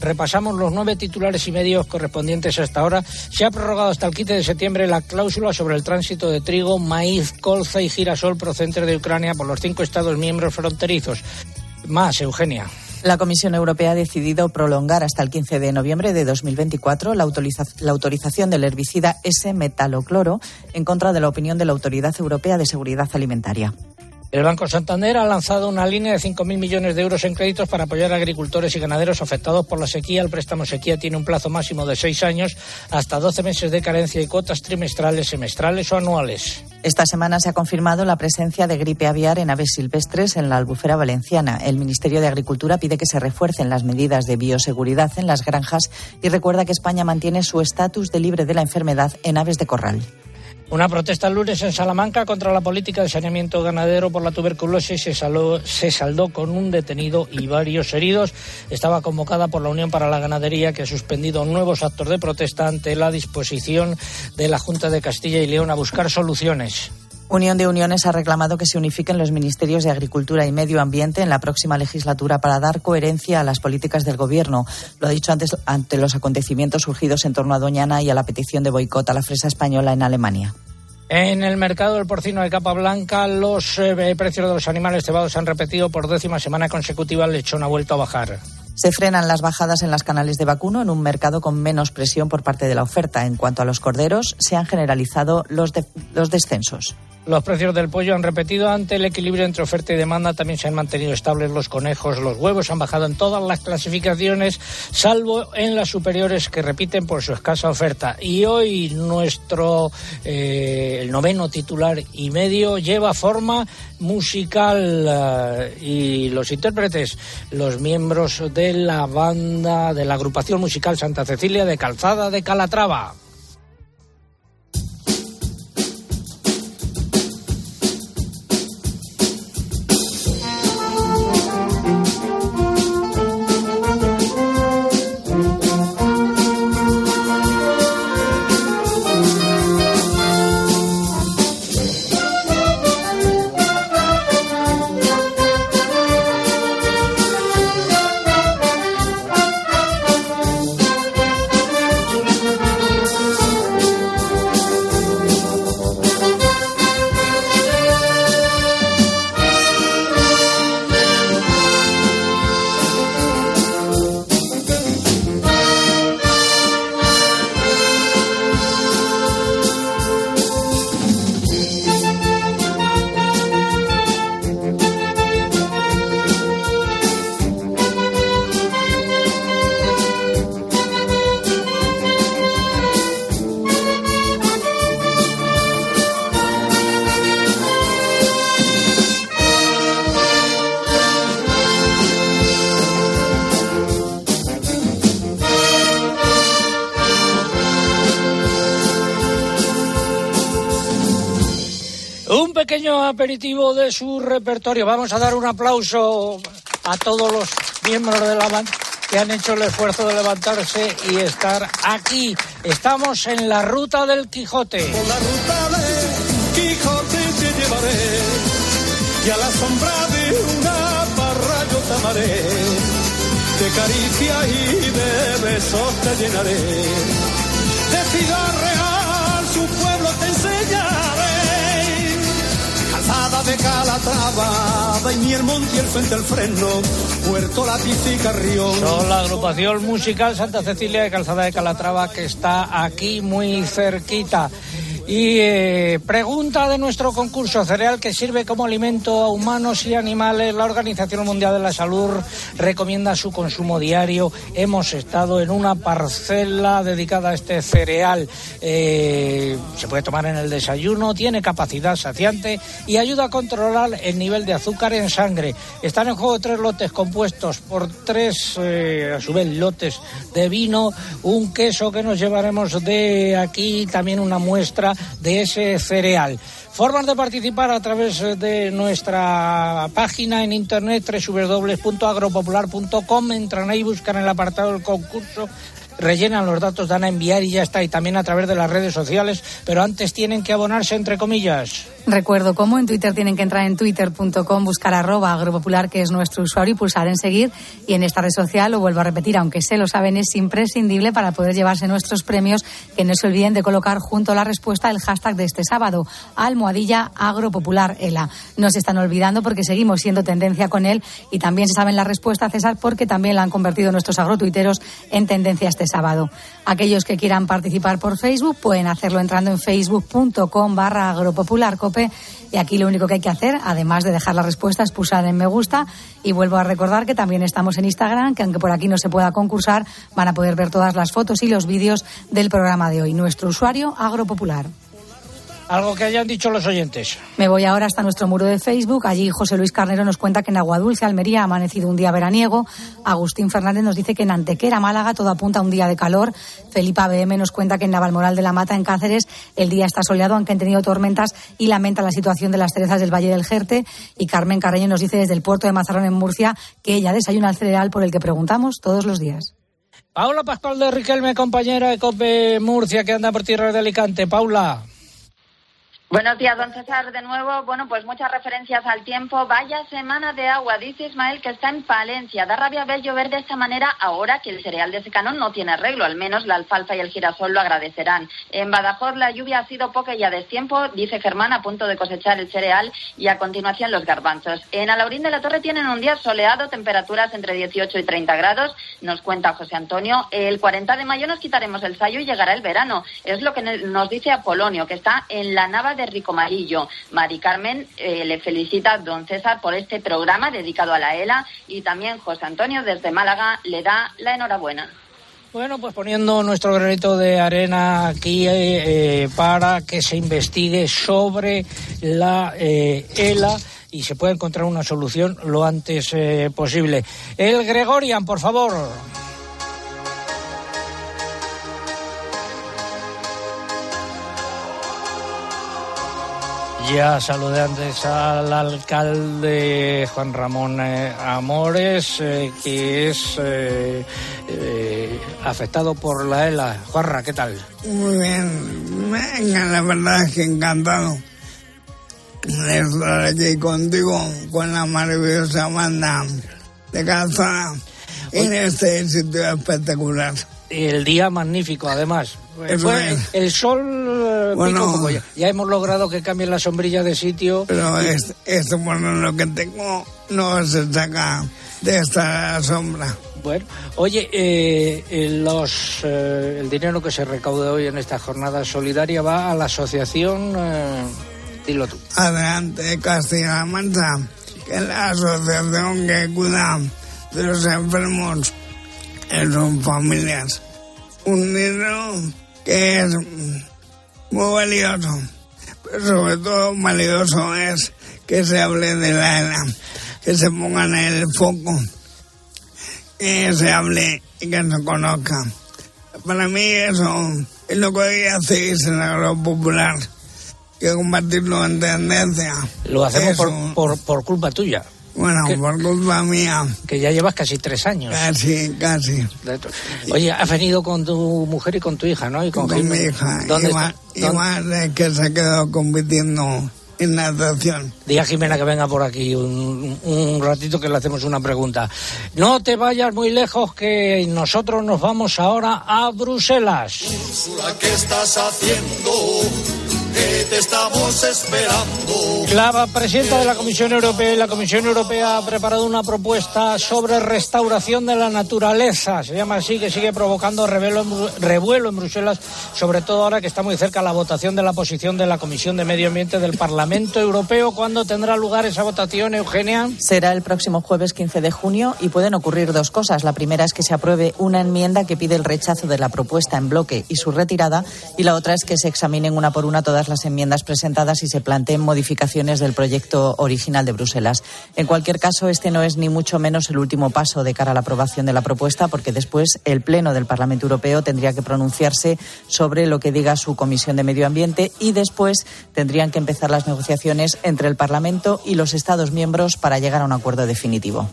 repasamos los nueve titulares y medios correspondientes a esta hora. Se ha prorrogado hasta el quince de septiembre la cláusula sobre el tránsito de trigo, maíz, colza y girasol procedentes de Ucrania por los cinco Estados miembros fronterizos. Más, Eugenia. La Comisión Europea ha decidido prolongar hasta el quince de noviembre de dos mil veinticuatro la, autoriza- la autorización del herbicida ese metalocloro en contra de la opinión de la Autoridad Europea de Seguridad Alimentaria. El Banco Santander ha lanzado una línea de cinco mil millones de euros en créditos para apoyar a agricultores y ganaderos afectados por la sequía. El préstamo sequía tiene un plazo máximo de seis años, hasta doce meses de carencia y cuotas trimestrales, semestrales o anuales. Esta semana se ha confirmado la presencia de gripe aviar en aves silvestres en la Albufera valenciana. El Ministerio de Agricultura pide que se refuercen las medidas de bioseguridad en las granjas y recuerda que España mantiene su estatus de libre de la enfermedad en aves de corral. Una protesta el lunes en Salamanca contra la política de saneamiento ganadero por la tuberculosis se, saló, se saldó con un detenido y varios heridos. Estaba convocada por la Unión para la Ganadería, que ha suspendido nuevos actos de protesta ante la disposición de la Junta de Castilla y León a buscar soluciones. Unión de Uniones ha reclamado que se unifiquen los ministerios de Agricultura y Medio Ambiente en la próxima legislatura para dar coherencia a las políticas del Gobierno. Lo ha dicho antes ante los acontecimientos surgidos en torno a Doñana y a la petición de boicot a la fresa española en Alemania. En el mercado del porcino de capa blanca, los eh, precios de los animales cebados se han repetido por décima semana consecutiva. El lechón ha vuelto a bajar. Se frenan las bajadas en las canales de vacuno en un mercado con menos presión por parte de la oferta. En cuanto a los corderos, se han generalizado los, de- los descensos. Los precios del pollo han repetido ante el equilibrio entre oferta y demanda. También se han mantenido estables los conejos, los huevos han bajado en todas las clasificaciones, salvo en las superiores, que repiten por su escasa oferta. Y hoy nuestro eh, el noveno titular y medio lleva forma musical eh, y los intérpretes, los miembros de la banda de la agrupación musical Santa Cecilia de Calzada de Calatrava. Pequeño aperitivo de su repertorio. Vamos a dar un aplauso a todos los miembros de la banda que han hecho el esfuerzo de levantarse y estar aquí. Estamos en la Ruta del Quijote. Por la ruta del Quijote te llevaré, y a la sombra de una parra yo te amaré, de caricia y de besos te llenaré, de Ciudad Real su pueblo te enseñaré, de Calatrava, Daimiel Montiel frente al freno, Puerto Lápiz y Carrión. Son la agrupación musical Santa Cecilia de Calzada de Calatrava, que está aquí muy cerquita. Y eh, pregunta de nuestro concurso: cereal que sirve como alimento a humanos y animales. La Organización Mundial de la Salud recomienda su consumo diario. Hemos estado en una parcela dedicada a este cereal. Eh, se puede tomar en el desayuno, tiene capacidad saciante y ayuda a controlar el nivel de azúcar en sangre. Están en juego tres lotes compuestos por tres, eh, a su vez, lotes de vino, un queso que nos llevaremos de aquí, también una muestra de ese cereal. Formas de participar a través de nuestra página en internet doble u doble u doble u punto agropopular punto com. Entran ahí, buscan el apartado del concurso, rellenan los datos, dan a enviar y ya está. Y también a través de las redes sociales, pero antes tienen que abonarse, entre comillas. Recuerdo cómo en Twitter tienen que entrar en twitter punto com, buscar arroba agropopular, que es nuestro usuario, y pulsar en seguir. Y en esta red social, lo vuelvo a repetir, aunque se lo saben, es imprescindible para poder llevarse nuestros premios, que no se olviden de colocar junto a la respuesta el hashtag de este sábado, almohadilla agropopular E L A. No se están olvidando porque seguimos siendo tendencia con él, y también se saben la respuesta, César, porque también la han convertido nuestros agrotuiteros en tendencia este sábado. Aquellos que quieran participar por Facebook pueden hacerlo entrando en facebook punto com barra agropopular cope, y aquí lo único que hay que hacer, además de dejar la respuesta, es pulsar en me gusta. Y vuelvo a recordar que también estamos en Instagram, que aunque por aquí no se pueda concursar, van a poder ver todas las fotos y los vídeos del programa de hoy. Nuestro usuario, agropopular. Algo que hayan dicho los oyentes. Me voy ahora hasta nuestro muro de Facebook. Allí José Luis Carnero nos cuenta que en Aguadulce, Almería, ha amanecido un día veraniego. Agustín Fernández nos dice que en Antequera, Málaga, todo apunta a un día de calor. Felipa B M nos cuenta que en Navalmoral de la Mata, en Cáceres, el día está soleado, aunque han tenido tormentas, y lamenta la situación de las cerezas del Valle del Jerte. Y Carmen Carreño nos dice desde el puerto de Mazarrón, en Murcia, que ella desayuna el cereal por el que preguntamos todos los días. Paula Pascual de Riquelme, compañera de COPE Murcia, que anda por tierras de Alicante. Paula. Buenos días, don César, de nuevo. Bueno, pues muchas referencias al tiempo. Vaya semana de agua, dice Ismael, que está en Palencia. Da rabia ver llover de esta manera ahora que el cereal de secano no tiene arreglo. Al menos la alfalfa y el girasol lo agradecerán. En Badajoz la lluvia ha sido poca y a destiempo, dice Germán, a punto de cosechar el cereal y a continuación los garbanzos. En Alaurín de la Torre tienen un día soleado, temperaturas entre dieciocho y treinta grados, nos cuenta José Antonio. El cuarenta de mayo nos quitaremos el sayo y llegará el verano. Es lo que nos dice Apolonio, que está en la Nava de de Ricomarillo. Mari Carmen eh, le felicita a don César por este programa dedicado a la E L A y también José Antonio desde Málaga le da la enhorabuena. Bueno, pues poniendo nuestro granito de arena aquí eh, eh, para que se investigue sobre la eh, E L A y se pueda encontrar una solución lo antes eh, posible. El Gregorian, por favor. Ya saludé antes al alcalde Juan Ramón eh, Amores, eh, que es eh, eh, afectado por la E L A. Juanra, ¿qué tal? Muy bien, venga, la verdad es que encantado de estar aquí contigo, con la maravillosa banda de casa en este sitio espectacular. El día magnífico, además. Fue el sol bueno, un poco ya. ya hemos logrado que cambien la sombrilla de sitio. Pero y... es, es bueno, lo que tengo no se saca de esta sombra. Bueno, oye, eh, los, eh, el dinero que se recaude hoy en esta jornada solidaria va a la asociación, eh, dilo tú. Adelante, Castilla-La Mancha, que es la asociación que cuida de los enfermos en sus familias. Un dinero que es muy valioso, pero sobre todo valioso es que se hable de la E L A, que se ponga en el foco, que se hable y que se conozca. Para mí eso es lo que hoy hacéis en Agropopular, que combatirlo en tendencia. Lo hacemos por, por, por culpa tuya. Bueno, que, por culpa mía. Que ya llevas casi tres años. Casi, casi. Oye, has venido con tu mujer y con tu hija, ¿no? Y con, con mi hija. ¿Dónde igual, igual es que se ha quedado compitiendo en natación. Dile a Jimena que venga por aquí un, un ratito que le hacemos una pregunta. No te vayas muy lejos, que nosotros nos vamos ahora a Bruselas. Úrsula, ¿qué estás haciendo? Que te estamos esperando. La presidenta de la Comisión Europea y la Comisión Europea ha preparado una propuesta sobre restauración de la naturaleza, se llama así, que sigue provocando revuelo en Bruselas, sobre todo ahora que está muy cerca la votación de la posición de la Comisión de Medio Ambiente del Parlamento Europeo. ¿Cuándo tendrá lugar esa votación, Eugenia? Será el próximo jueves quince de junio y pueden ocurrir dos cosas. La primera es que se apruebe una enmienda que pide el rechazo de la propuesta en bloque y su retirada, y la otra es que se examinen una por una todas las enmiendas presentadas y se planteen modificaciones del proyecto original de Bruselas. En cualquier caso, este no es ni mucho menos el último paso de cara a la aprobación de la propuesta, porque después el Pleno del Parlamento Europeo tendría que pronunciarse sobre lo que diga su Comisión de Medio Ambiente y después tendrían que empezar las negociaciones entre el Parlamento y los Estados miembros para llegar a un acuerdo definitivo.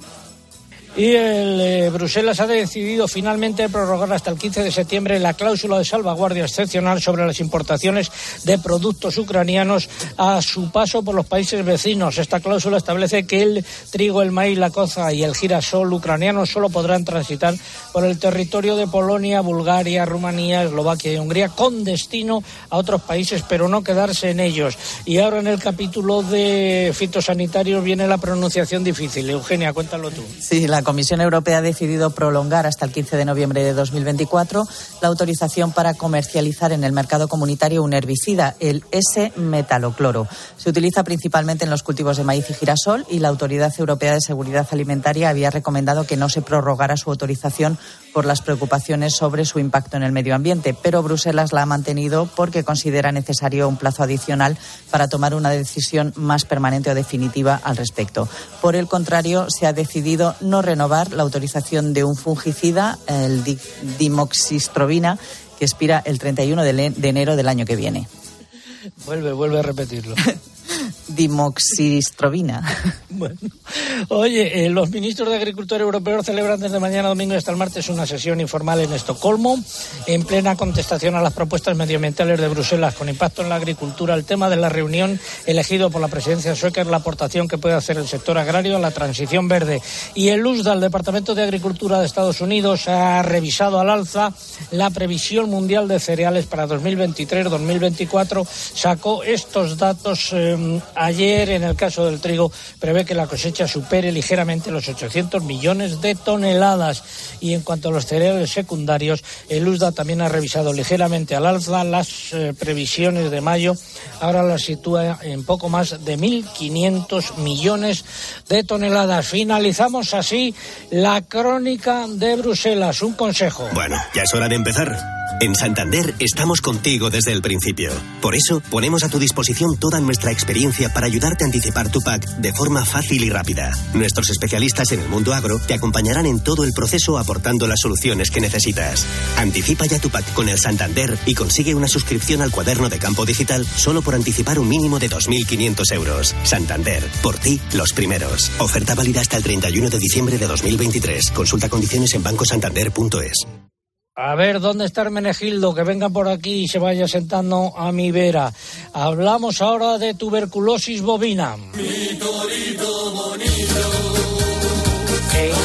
Y el, eh, Bruselas ha decidido finalmente prorrogar hasta el quince de septiembre la cláusula de salvaguardia excepcional sobre las importaciones de productos ucranianos a su paso por los países vecinos. Esta cláusula establece que el trigo, el maíz, la coza y el girasol ucraniano solo podrán transitar por el territorio de Polonia, Bulgaria, Rumanía, Eslovaquia y Hungría con destino a otros países, pero no quedarse en ellos. Y ahora en el capítulo de fitosanitarios viene la pronunciación difícil. Eugenia, cuéntalo tú. Sí, la La Comisión Europea ha decidido prolongar hasta el quince de noviembre de dos mil veinticuatro la autorización para comercializar en el mercado comunitario un herbicida, el ese metalocloro. Se utiliza principalmente en los cultivos de maíz y girasol y la Autoridad Europea de Seguridad Alimentaria había recomendado que no se prorrogara su autorización por las preocupaciones sobre su impacto en el medio ambiente, pero Bruselas la ha mantenido porque considera necesario un plazo adicional para tomar una decisión más permanente o definitiva al respecto. Por el contrario, se ha decidido no renovar renovar la autorización de un fungicida, el dimoxistrobina, que expira el treinta y uno de enero del año que viene. Vuelve, vuelve a repetirlo. Dimoxistrobina. Bueno, oye, eh, los ministros de Agricultura europeos celebran desde mañana domingo hasta el martes una sesión informal en Estocolmo en plena contestación a las propuestas medioambientales de Bruselas con impacto en la agricultura. El tema de la reunión elegido por la presidencia sueca es la aportación que puede hacer el sector agrario a la transición verde. Y el U S D A, el Departamento de Agricultura de Estados Unidos, ha revisado al alza la previsión mundial de cereales para dos mil veintitrés dos mil veinticuatro. Sacó estos datos eh, ayer. En el caso del trigo prevé que la cosecha supere ligeramente los ochocientos millones de toneladas. Y en cuanto a los cereales secundarios, el USDA también ha revisado ligeramente al alza las eh, previsiones de mayo. Ahora las sitúa en poco más de mil quinientos millones de toneladas. Finalizamos así la crónica de Bruselas. Un consejo. Bueno, ya es hora de empezar. En Santander estamos contigo desde el principio. Por eso ponemos a tu disposición toda nuestra experiencia para ayudarte a anticipar tu PAC de forma fácil y rápida. Nuestros especialistas en el mundo agro te acompañarán en todo el proceso aportando las soluciones que necesitas. Anticipa ya tu PAC con el Santander y consigue una suscripción al cuaderno de campo digital solo por anticipar un mínimo de dos mil quinientos euros. Santander, por ti, los primeros. Oferta válida hasta el treinta y uno de diciembre de dos mil veintitrés. Consulta condiciones en banco santander punto es. A ver, ¿dónde está Hermenegildo? Que venga por aquí y se vaya sentando a mi vera. Hablamos ahora de tuberculosis bovina. Mi torito bonito. En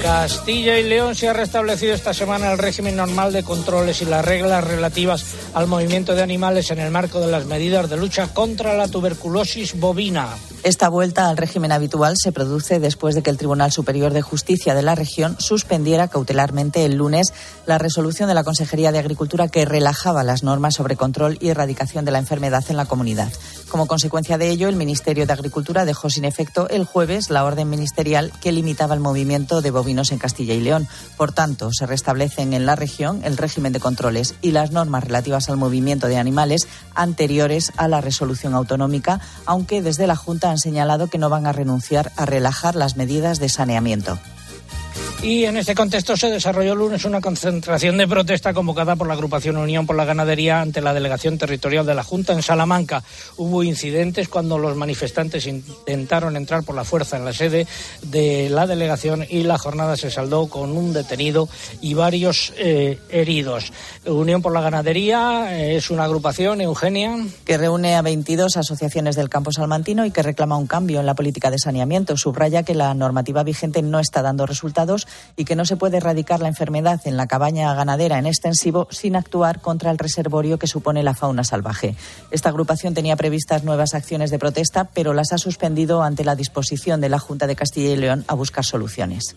Castilla y León se ha restablecido esta semana el régimen normal de controles y las reglas relativas al movimiento de animales en el marco de las medidas de lucha contra la tuberculosis bovina. Esta vuelta al régimen habitual se produce después de que el Tribunal Superior de Justicia de la región suspendiera cautelarmente el lunes la resolución de la Consejería de Agricultura que relajaba las normas sobre control y erradicación de la enfermedad en la comunidad. Como consecuencia de ello, el Ministerio de Agricultura dejó sin efecto el jueves la orden ministerial que limitaba el movimiento de bovinos en Castilla y León. Por tanto, se restablecen en la región el régimen de controles y las normas relativas al movimiento de animales anteriores a la resolución autonómica, aunque desde la Junta han señalado que no van a renunciar a relajar las medidas de saneamiento. Y en este contexto se desarrolló el lunes una concentración de protesta convocada por la agrupación Unión por la Ganadería ante la delegación territorial de la Junta en Salamanca. Hubo incidentes cuando los manifestantes intentaron entrar por la fuerza en la sede de la delegación y la jornada se saldó con un detenido y varios eh, heridos. Unión por la Ganadería es una agrupación, Eugenia, que reúne a veintidós asociaciones del campo salmantino y que reclama un cambio en la política de saneamiento. Subraya que la normativa vigente no está dando resultados y que no se puede erradicar la enfermedad en la cabaña ganadera en extensivo sin actuar contra el reservorio que supone la fauna salvaje. Esta agrupación tenía previstas nuevas acciones de protesta, pero las ha suspendido ante la disposición de la Junta de Castilla y León a buscar soluciones.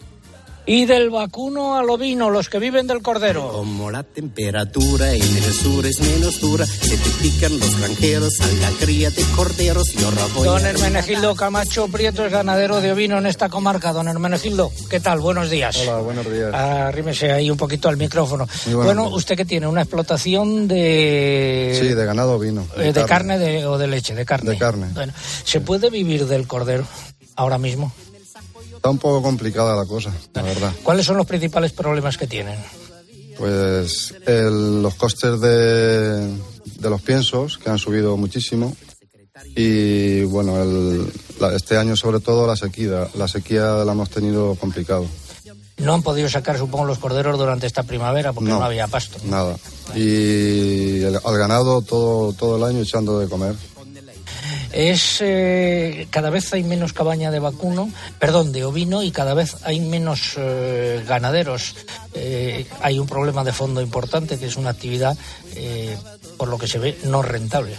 Y del vacuno al ovino, los que viven del cordero. Como la temperatura en el sur es menos dura, se te pican los granjeros a la cría de corderos y orraboy. Don Hermenegildo Camacho Prieto es ganadero de ovino en esta comarca. Don Hermenegildo, ¿qué tal? Buenos días. Hola, buenos días. Arrímese ahí un poquito al micrófono. Bueno, días. Usted que tiene una explotación de... Sí, de ganado ovino. De, de carne, carne de, o de leche, de carne. De carne. Bueno, ¿se sí. puede vivir del cordero ahora mismo? Está un poco complicada la cosa, la verdad. ¿Cuáles son los principales problemas que tienen? Pues el, los costes de, de los piensos, que han subido muchísimo. Y bueno, el, la, este año sobre todo la sequía. La sequía la hemos tenido complicado. No han podido sacar, supongo, los corderos durante esta primavera porque no, no había pasto. Nada. Y el, al ganado todo, todo el año echando de comer. Es eh, cada vez hay menos cabaña de vacuno, perdón, de ovino, y cada vez hay menos eh, ganaderos. Eh, hay un problema de fondo importante, que es una actividad, eh, por lo que se ve, no rentable.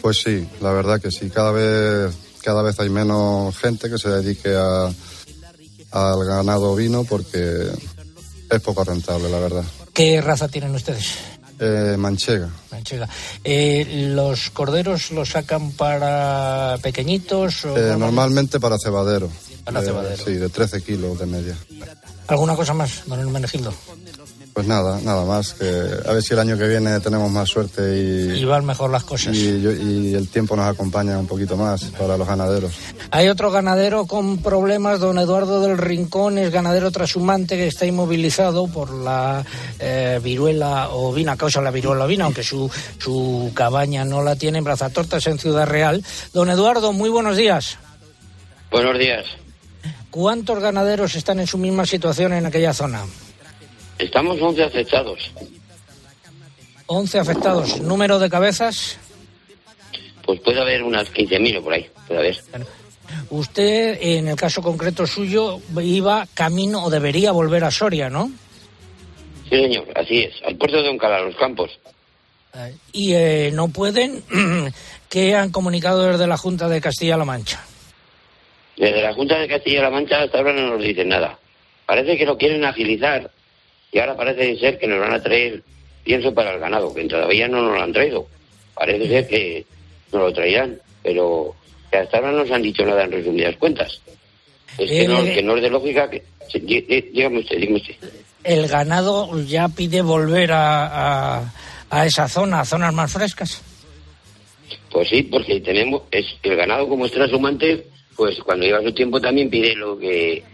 Pues sí, la verdad que sí. Cada vez, cada vez hay menos gente que se dedique a, al ganado ovino porque es poco rentable, la verdad. ¿Qué raza tienen ustedes? Eh, manchega. Manchega. Eh, ¿Los corderos los sacan para pequeñitos? O eh, normalmente para cebadero. Para eh, cebadero. Sí, de trece kilos de media. ¿Alguna cosa más, don Hermenegildo? Pues nada, nada más. Que a ver si el año que viene tenemos más suerte y... y van mejor las cosas. Y, y el tiempo nos acompaña un poquito más para los ganaderos. Hay otro ganadero con problemas, don Eduardo del Rincón, es ganadero trashumante que está inmovilizado por la eh, viruela ovina, a causa de la viruela ovina, aunque su, su cabaña no la tiene en Brazatortas, en Ciudad Real. Don Eduardo, muy buenos días. Buenos días. ¿Cuántos ganaderos están en su misma situación en aquella zona? Estamos once afectados. once afectados. ¿Número de cabezas? Pues puede haber unas quince mil por ahí. Puede haber. Usted, en el caso concreto suyo, iba camino o debería volver a Soria, ¿no? Sí, señor. Así es. Al puerto de Oncala, a los campos. ¿Y eh, no pueden? ¿Qué han comunicado desde la Junta de Castilla-La Mancha? Desde la Junta de Castilla-La Mancha hasta ahora no nos dicen nada. Parece que lo quieren agilizar y ahora parece ser que nos van a traer pienso para el ganado, que todavía no nos lo han traído. Parece ser que nos lo traerán, pero que hasta ahora no nos han dicho nada en resumidas cuentas. Es que, el, no, que no es de lógica que... Dígame usted, dígame usted. El ganado ya pide volver a, a, a esa zona, a zonas más frescas. Pues sí, porque tenemos es el ganado como es transhumante, pues cuando lleva su tiempo también pide lo que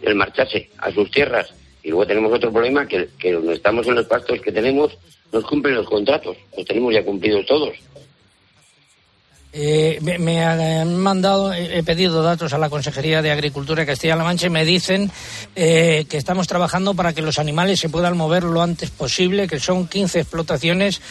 el marcharse a sus tierras. Y luego tenemos otro problema, que, que estamos en los pastos que tenemos, nos cumplen los contratos, los tenemos ya cumplidos todos. Eh, me, me han mandado, he pedido datos a la Consejería de Agricultura de Castilla-La Mancha y me dicen eh, que estamos trabajando para que los animales se puedan mover lo antes posible, que son quince explotaciones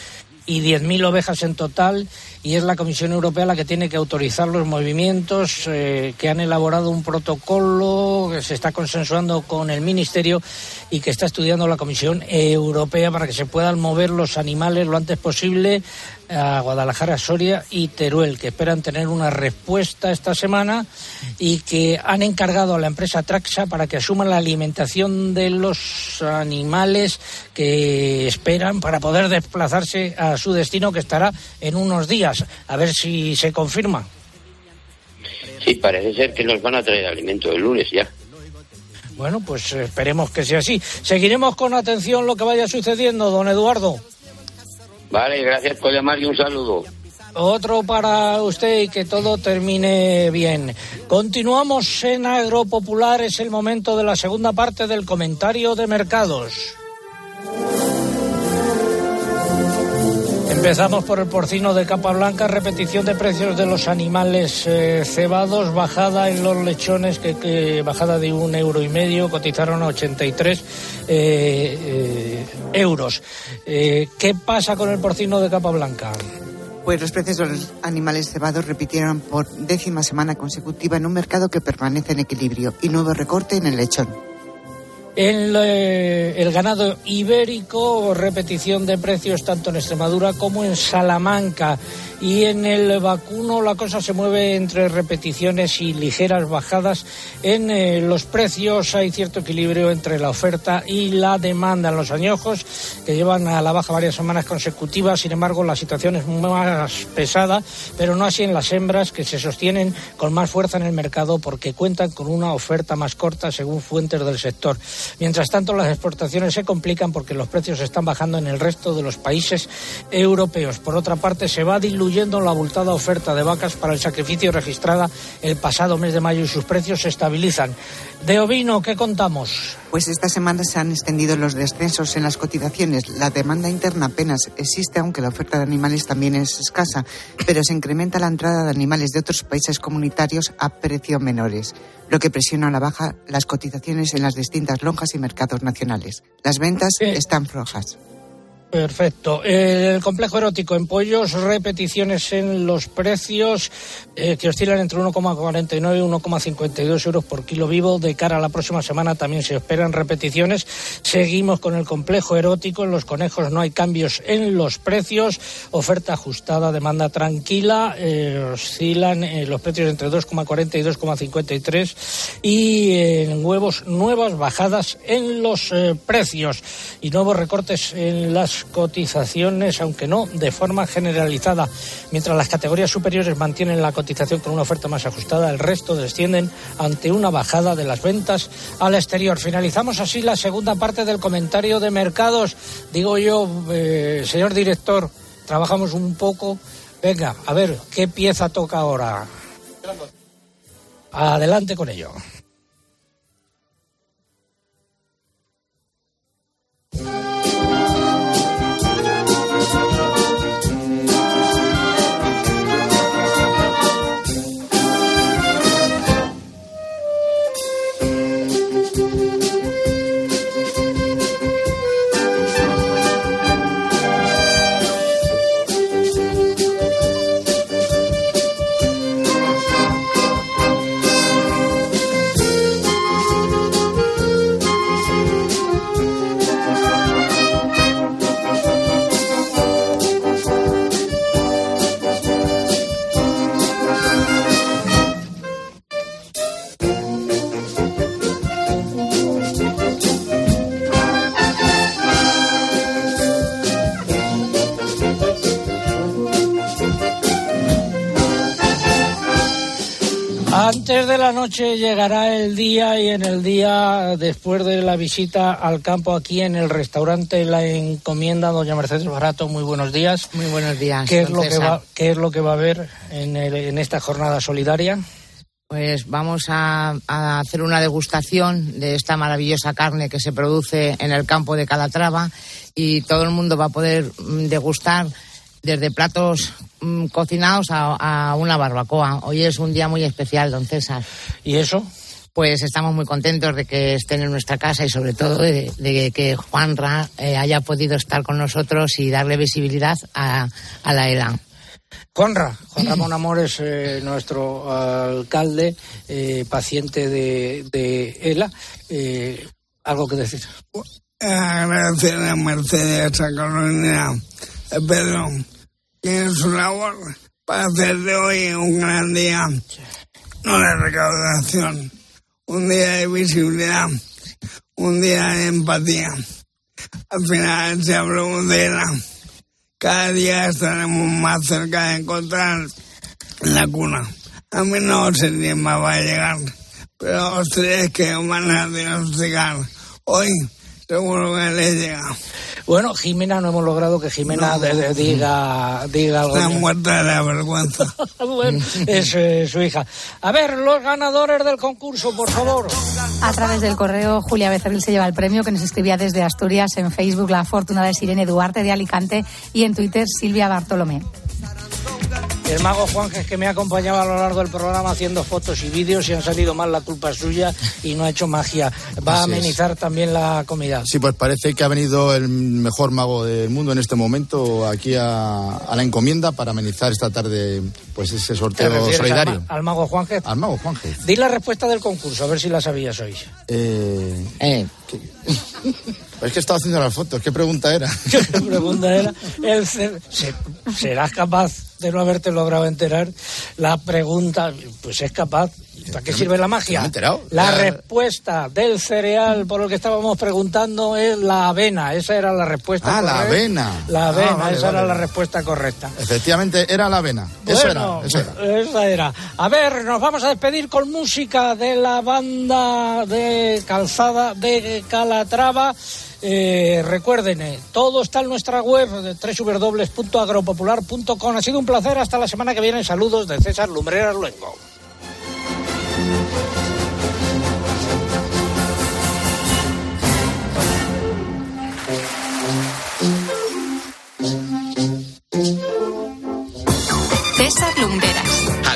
y diez mil ovejas en total, y es la Comisión Europea la que tiene que autorizar los movimientos, eh, que han elaborado un protocolo que se está consensuando con el Ministerio y que está estudiando la Comisión Europea para que se puedan mover los animales lo antes posible a Guadalajara, Soria y Teruel, que esperan tener una respuesta esta semana y que han encargado a la empresa Traxa para que asuma la alimentación de los animales que esperan para poder desplazarse a su destino, que estará en unos días. A ver si se confirma. Sí, parece ser que nos van a traer alimento el lunes ya. Bueno, pues esperemos que sea así. Seguiremos con atención lo que vaya sucediendo, don Eduardo. Vale, gracias por llamar y un saludo. Otro para usted y que todo termine bien. Continuamos en Agropopular, es el momento de la segunda parte del comentario de mercados. Empezamos por el porcino de capa blanca, repetición de precios de los animales eh, cebados, bajada en los lechones, que, que bajada de un euro y medio, cotizaron a ochenta y tres eh, eh, euros. Eh, ¿Qué pasa con el porcino de capa blanca? Pues los precios de los animales cebados repitieron por décima semana consecutiva en un mercado que permanece en equilibrio y nuevo recorte en el lechón. El, eh, el ganado ibérico, repetición de precios tanto en Extremadura como en Salamanca. Y en el vacuno la cosa se mueve entre repeticiones y ligeras bajadas en eh, los precios. Hay cierto equilibrio entre la oferta y la demanda en los añojos, que llevan a la baja varias semanas consecutivas. Sin embargo, la situación es más pesada, pero no así en las hembras, que se sostienen con más fuerza en el mercado porque cuentan con una oferta más corta, según fuentes del sector. Mientras tanto, las exportaciones se complican porque los precios están bajando en el resto de los países europeos. Por otra parte, se va diluyendo la abultada oferta de vacas para el sacrificio registrada el pasado mes de mayo y sus precios se estabilizan. De ovino, ¿qué contamos? Pues esta semana se han extendido los descensos en las cotizaciones. La demanda interna apenas existe, aunque la oferta de animales también es escasa, pero se incrementa la entrada de animales de otros países comunitarios a precios menores, lo que presiona a la baja las cotizaciones en las distintas lonjas y mercados nacionales. Las ventas sí. están flojas. Perfecto. El complejo erótico en pollos, repeticiones en los precios eh, que oscilan entre uno coma cuarenta y nueve y uno coma cincuenta y dos euros por kilo vivo. De cara a la próxima semana también se esperan repeticiones. Seguimos con el complejo erótico. En los conejos no hay cambios en los precios. Oferta ajustada, demanda tranquila. Eh, oscilan eh, los precios entre dos coma cuarenta y dos coma cincuenta y tres. Y en eh, huevos, nuevas bajadas en los eh, precios y nuevos recortes en las cotizaciones, aunque no de forma generalizada. Mientras las categorías superiores mantienen la cotización con una oferta más ajustada, el resto descienden ante una bajada de las ventas al exterior. Finalizamos así la segunda parte del comentario de mercados. Digo yo, eh, señor director, trabajamos un poco. Venga, a ver, ¿qué pieza toca ahora? Adelante con ello. Antes de la noche llegará el día, y en el día, después de la visita al campo aquí en el restaurante La Encomienda, doña Mercedes Barato, muy buenos días. Muy buenos días. ¿Qué es lo que va, qué es lo que va a haber en, el, en esta jornada solidaria? Pues vamos a, a hacer una degustación de esta maravillosa carne que se produce en el campo de Calatrava, y todo el mundo va a poder degustar desde platos mmm, cocinados a, a una barbacoa. Hoy es un día muy especial, don César. ¿Y eso? Pues estamos muy contentos de que estén en nuestra casa, y sobre todo de, de que Juanra eh, haya podido estar con nosotros y darle visibilidad a, a la E L A. Juanra, Juan Ramón Amores, eh, nuestro alcalde, eh, paciente de, de E L A. Eh, ¿Algo que decir? Agradecer a Mercedes, a Carolina, a Pedro, que es su labor para hacer de hoy un gran día, no de recaudación, un día de visibilidad, un día de empatía. Al final se habló de E L A. Cada día estaremos más cerca de encontrar la cuna. A mí no sé quién más va a llegar, pero los tres que van a diagnosticar hoy seguro que les llega. Bueno, Jimena, no hemos logrado que Jimena no, de, de, diga, diga algo. Está muerta de la vergüenza. Bueno, es eh, su hija. A ver, los ganadores del concurso, por favor. A través del correo, Julia Becerril se lleva el premio, que nos escribía desde Asturias. En Facebook, la afortunada es Irene Duarte de Alicante, y en Twitter, Silvia Bartolomé. El mago Juanjes, que me ha acompañado a lo largo del programa haciendo fotos y vídeos, si han salido mal la culpa es suya y no ha hecho magia. Va Así a amenizar es. También la comida. Sí, pues parece que ha venido el mejor mago del mundo en este momento aquí a, a La Encomienda para amenizar esta tarde pues ese sorteo solidario. Al, ¿Al mago Juanjes? Al mago Juanjes. Di la respuesta del concurso, a ver si la sabías hoy. Eh... eh. Es que estaba haciendo las fotos. ¿Qué pregunta era? ¿Qué pregunta era? El cer... ¿Serás capaz de no haberte logrado enterar? La pregunta, pues es capaz. ¿Para qué sirve la magia? La respuesta del cereal por el que estábamos preguntando es la avena. Esa era la respuesta correcta. Ah, la avena. La avena, esa era la respuesta correcta. Efectivamente, era la avena. Eso era, eso era. Esa era. A ver, nos vamos a despedir con música de la banda de Calzada de Calatrava. Eh, recuerden, eh, todo está en nuestra web, doble u doble u doble u punto agropopular punto com. Ha sido un placer. Hasta la semana que viene. Saludos de César Lumbreras Luengo. César Lumbreras.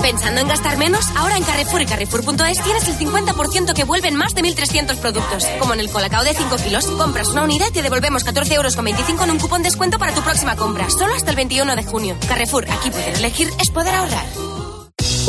¿Pensando en gastar menos? Ahora en Carrefour y Carrefour punto es tienes el cincuenta por ciento que vuelven más de mil trescientos productos. Como en el Colacao de cinco kilos, compras una unidad y te devolvemos catorce euros con veinticinco en un cupón de descuento para tu próxima compra. Solo hasta el veintiuno de junio. Carrefour, aquí poder elegir es poder ahorrar.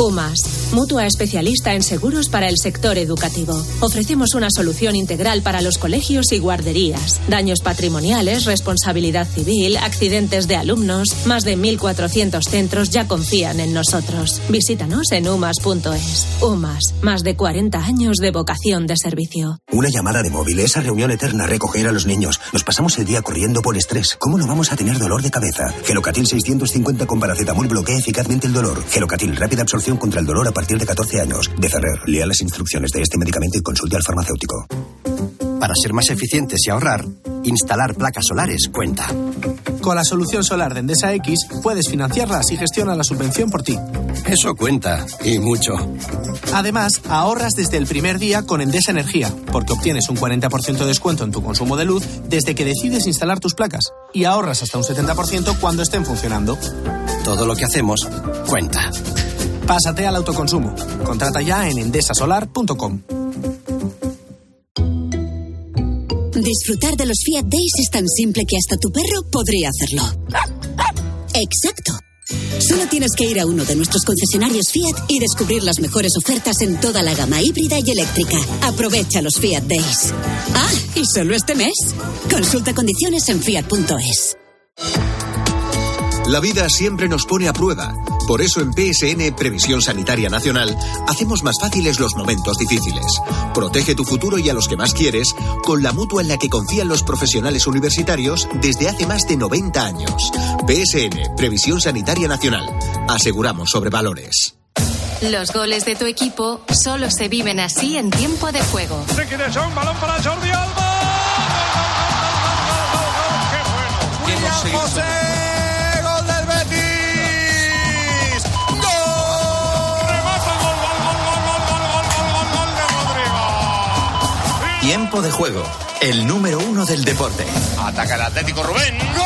UMAS, mutua especialista en seguros para el sector educativo. Ofrecemos una solución integral para los colegios y guarderías. Daños patrimoniales, responsabilidad civil, accidentes de alumnos. Más de mil cuatrocientos centros ya confían en nosotros. Visítanos en umas punto es. UMAS, más de cuarenta años de vocación de servicio. Una llamada de móvil, esa reunión eterna, recoger a los niños. Nos pasamos el día corriendo por estrés. ¿Cómo no vamos a tener dolor de cabeza? Gelocatil seiscientos cincuenta con paracetamol bloquea eficazmente el dolor. Gelocatil, rápida absorción contra el dolor a partir de catorce años. De Ferrer, lea las instrucciones de este medicamento y consulte al farmacéutico. Para ser más eficientes y ahorrar, instalar placas solares cuenta. Con la solución solar de Endesa X puedes financiarlas y gestiona la subvención por ti. Eso cuenta, y mucho. Además, ahorras desde el primer día con Endesa Energía, porque obtienes un cuarenta por ciento de descuento en tu consumo de luz desde que decides instalar tus placas, y ahorras hasta un setenta por ciento cuando estén funcionando. Todo lo que hacemos cuenta. Pásate al autoconsumo. Contrata ya en endesa solar punto com. Disfrutar de los Fiat Days es tan simple que hasta tu perro podría hacerlo. Exacto. Solo tienes que ir a uno de nuestros concesionarios Fiat y descubrir las mejores ofertas en toda la gama híbrida y eléctrica. Aprovecha los Fiat Days. Ah, y solo este mes. Consulta condiciones en fiat punto es. La vida siempre nos pone a prueba. Por eso en P S N, Previsión Sanitaria Nacional, hacemos más fáciles los momentos difíciles. Protege tu futuro y a los que más quieres con la mutua en la que confían los profesionales universitarios desde hace más de noventa años. P S N, Previsión Sanitaria Nacional. Aseguramos sobre valores. Los goles de tu equipo solo se viven así en tiempo de juego. Un balón para Jordi Alba. ¡Qué bueno! ¡William José! ¡Gol del Betis! ¡Gol! ¡Remata! ¡Gol, gol, gol, gol, gol, gol, gol, gol, gol de Rodrigo! Tiempo de juego, el número uno del deporte. Ataca el Atlético Rubén. ¡Gol!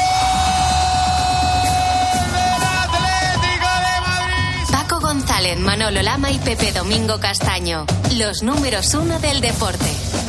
González, Manolo Lama y Pepe Domingo Castaño, los números uno del deporte.